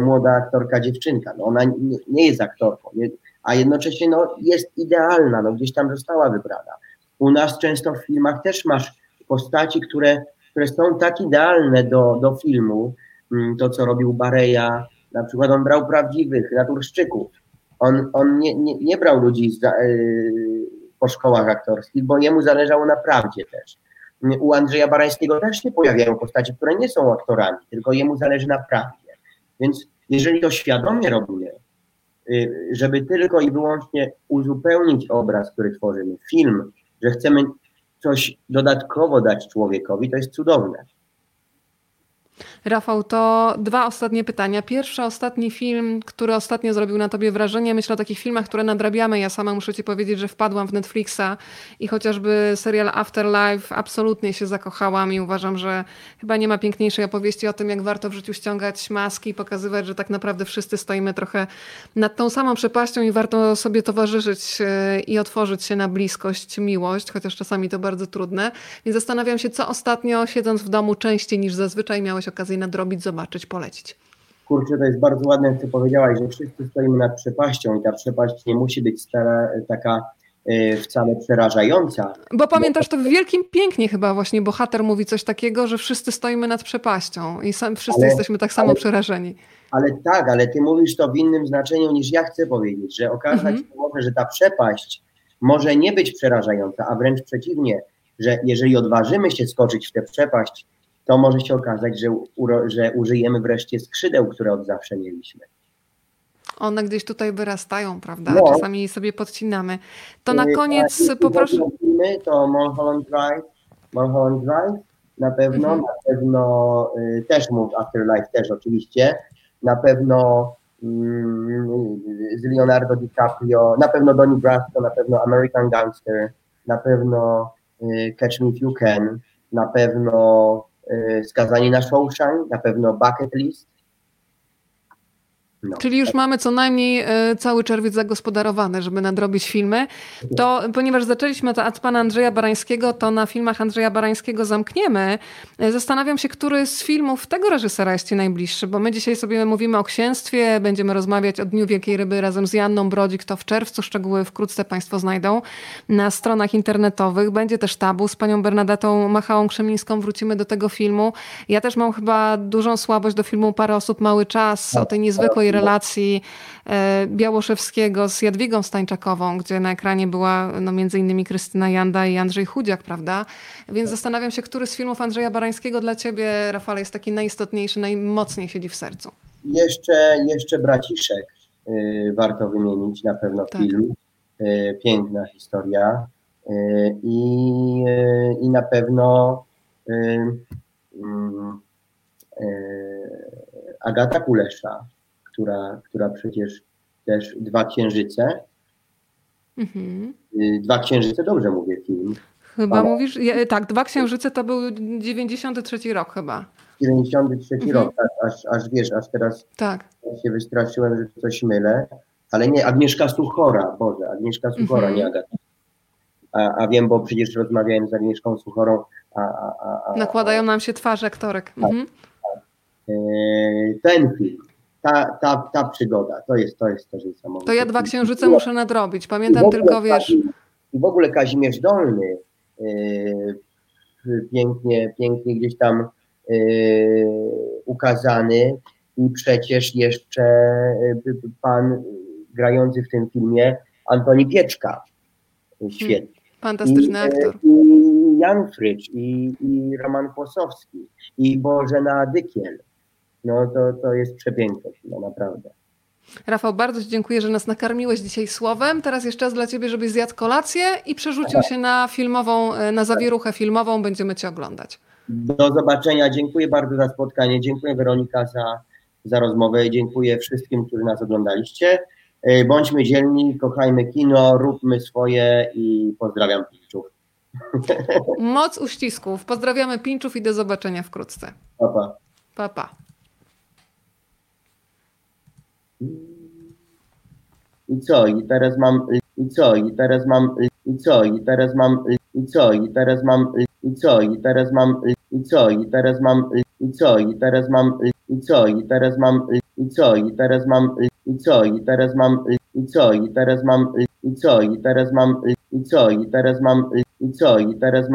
młoda aktorka dziewczynka. Ona nie jest aktorką, a jednocześnie jest idealna, gdzieś tam została wybrana. U nas często w filmach też masz postaci, które są tak idealne do filmu, to co robił Bareja, na przykład on brał prawdziwych naturszczyków, on nie brał ludzi po szkołach aktorskich, bo jemu zależało na prawdzie też. U Andrzeja Barańskiego też się pojawiają postaci, które nie są aktorami, tylko jemu zależy na prawdzie. Więc jeżeli to świadomie robimy, żeby tylko i wyłącznie uzupełnić obraz, który tworzymy, film, że chcemy coś dodatkowo dać człowiekowi, to jest cudowne. Rafał, to dwa ostatnie pytania. Pierwszy, ostatni film, który ostatnio zrobił na tobie wrażenie. Myślę o takich filmach, które nadrabiamy. Ja sama muszę ci powiedzieć, że wpadłam w Netflixa i chociażby serial Afterlife absolutnie się zakochałam i uważam, że chyba nie ma piękniejszej opowieści o tym, jak warto w życiu ściągać maski i pokazywać, że tak naprawdę wszyscy stoimy trochę nad tą samą przepaścią i warto sobie towarzyszyć i otworzyć się na bliskość, miłość, chociaż czasami to bardzo trudne. Więc zastanawiam się, co ostatnio, siedząc w domu częściej niż zazwyczaj, miałeś okazję nadrobić, zobaczyć, polecić. Kurczę, to jest bardzo ładne, co powiedziałaś, że wszyscy stoimy nad przepaścią i ta przepaść nie musi być taka wcale przerażająca. Bo pamiętasz, to w Wielkim Pięknie chyba właśnie bohater mówi coś takiego, że wszyscy stoimy nad przepaścią i wszyscy jesteśmy tak samo przerażeni. Ale ty mówisz to w innym znaczeniu niż ja chcę powiedzieć, że okazać się może, że ta przepaść może nie być przerażająca, a wręcz przeciwnie, że jeżeli odważymy się skoczyć w tę przepaść, to może się okazać, że użyjemy wreszcie skrzydeł, które od zawsze mieliśmy. One gdzieś tutaj wyrastają, prawda? No. Czasami je sobie podcinamy. To na koniec poproszę... To Mulholland Drive na pewno też Move Afterlife też oczywiście, na pewno z Leonardo DiCaprio, na pewno Donnie Brasco, na pewno American Gangster, na pewno Catch Me If You Can, na pewno Skazani na Shawshank, na pewno Bucket List. No. Czyli już mamy co najmniej cały czerwiec zagospodarowany, żeby nadrobić filmy. To ponieważ zaczęliśmy to od pana Andrzeja Barańskiego, to na filmach Andrzeja Barańskiego zamkniemy. Zastanawiam się, który z filmów tego reżysera jest ci najbliższy, bo my dzisiaj sobie mówimy o Księstwie, będziemy rozmawiać o Dniu Wielkiej Ryby razem z Janną Brodzik, to w czerwcu, szczegóły wkrótce państwo znajdą na stronach internetowych. Będzie też Tabu z panią Bernadetą Machałą-Krzemińską, wrócimy do tego filmu. Ja też mam chyba dużą słabość do filmu Parę osób, mały czas, o tej niezwykłej relacji Białoszewskiego z Jadwigą Stańczakową, gdzie na ekranie była między innymi Krystyna Janda i Andrzej Chudziak, prawda? Więc zastanawiam się, który z filmów Andrzeja Barańskiego dla ciebie, Rafale, jest taki najistotniejszy, najmocniej siedzi w sercu? Jeszcze Braciszek warto wymienić na pewno, tak. Film. Piękna historia. I na pewno Agata Kulesza, która przecież też Dwa Księżyce. Mhm. Dwa Księżyce, dobrze mówię film. Chyba Pana. Mówisz, tak, Dwa Księżyce to był 93 rok chyba. 93 rok, aż teraz tak się wystraszyłem, że coś mylę, ale nie, Agnieszka Suchora, nie Agata. A wiem, bo przecież rozmawiałem z Agnieszką Suchorą. Nakładają nam się twarze aktorek. Tak, mhm. Tak. Ten film. Ta przygoda, to jest też niesamowite. To ja Dwa Księżyce muszę nadrobić, pamiętam tylko, wiesz... I w ogóle Kazimierz Dolny pięknie gdzieś tam ukazany i przecież jeszcze pan grający w tym filmie Antoni Pieczka, świetny. Fantastyczny aktor. I Jan Frycz, i Roman Kłosowski, i Bożena Dykiel. No to jest przepiękne, no naprawdę. Rafał, bardzo ci dziękuję, że nas nakarmiłeś dzisiaj słowem. Teraz jeszcze raz dla ciebie, żebyś zjadł kolację i przerzucił się na zawieruchę filmową. Będziemy cię oglądać. Do zobaczenia. Dziękuję bardzo za spotkanie. Dziękuję, Weronika, za rozmowę. Dziękuję wszystkim, którzy nas oglądaliście. Bądźmy dzielni, kochajmy kino, róbmy swoje i pozdrawiam Pińczów. Moc uścisków. Pozdrawiamy Pińczów i do zobaczenia wkrótce. Pa, pa. Pa, pa. I co i teraz mam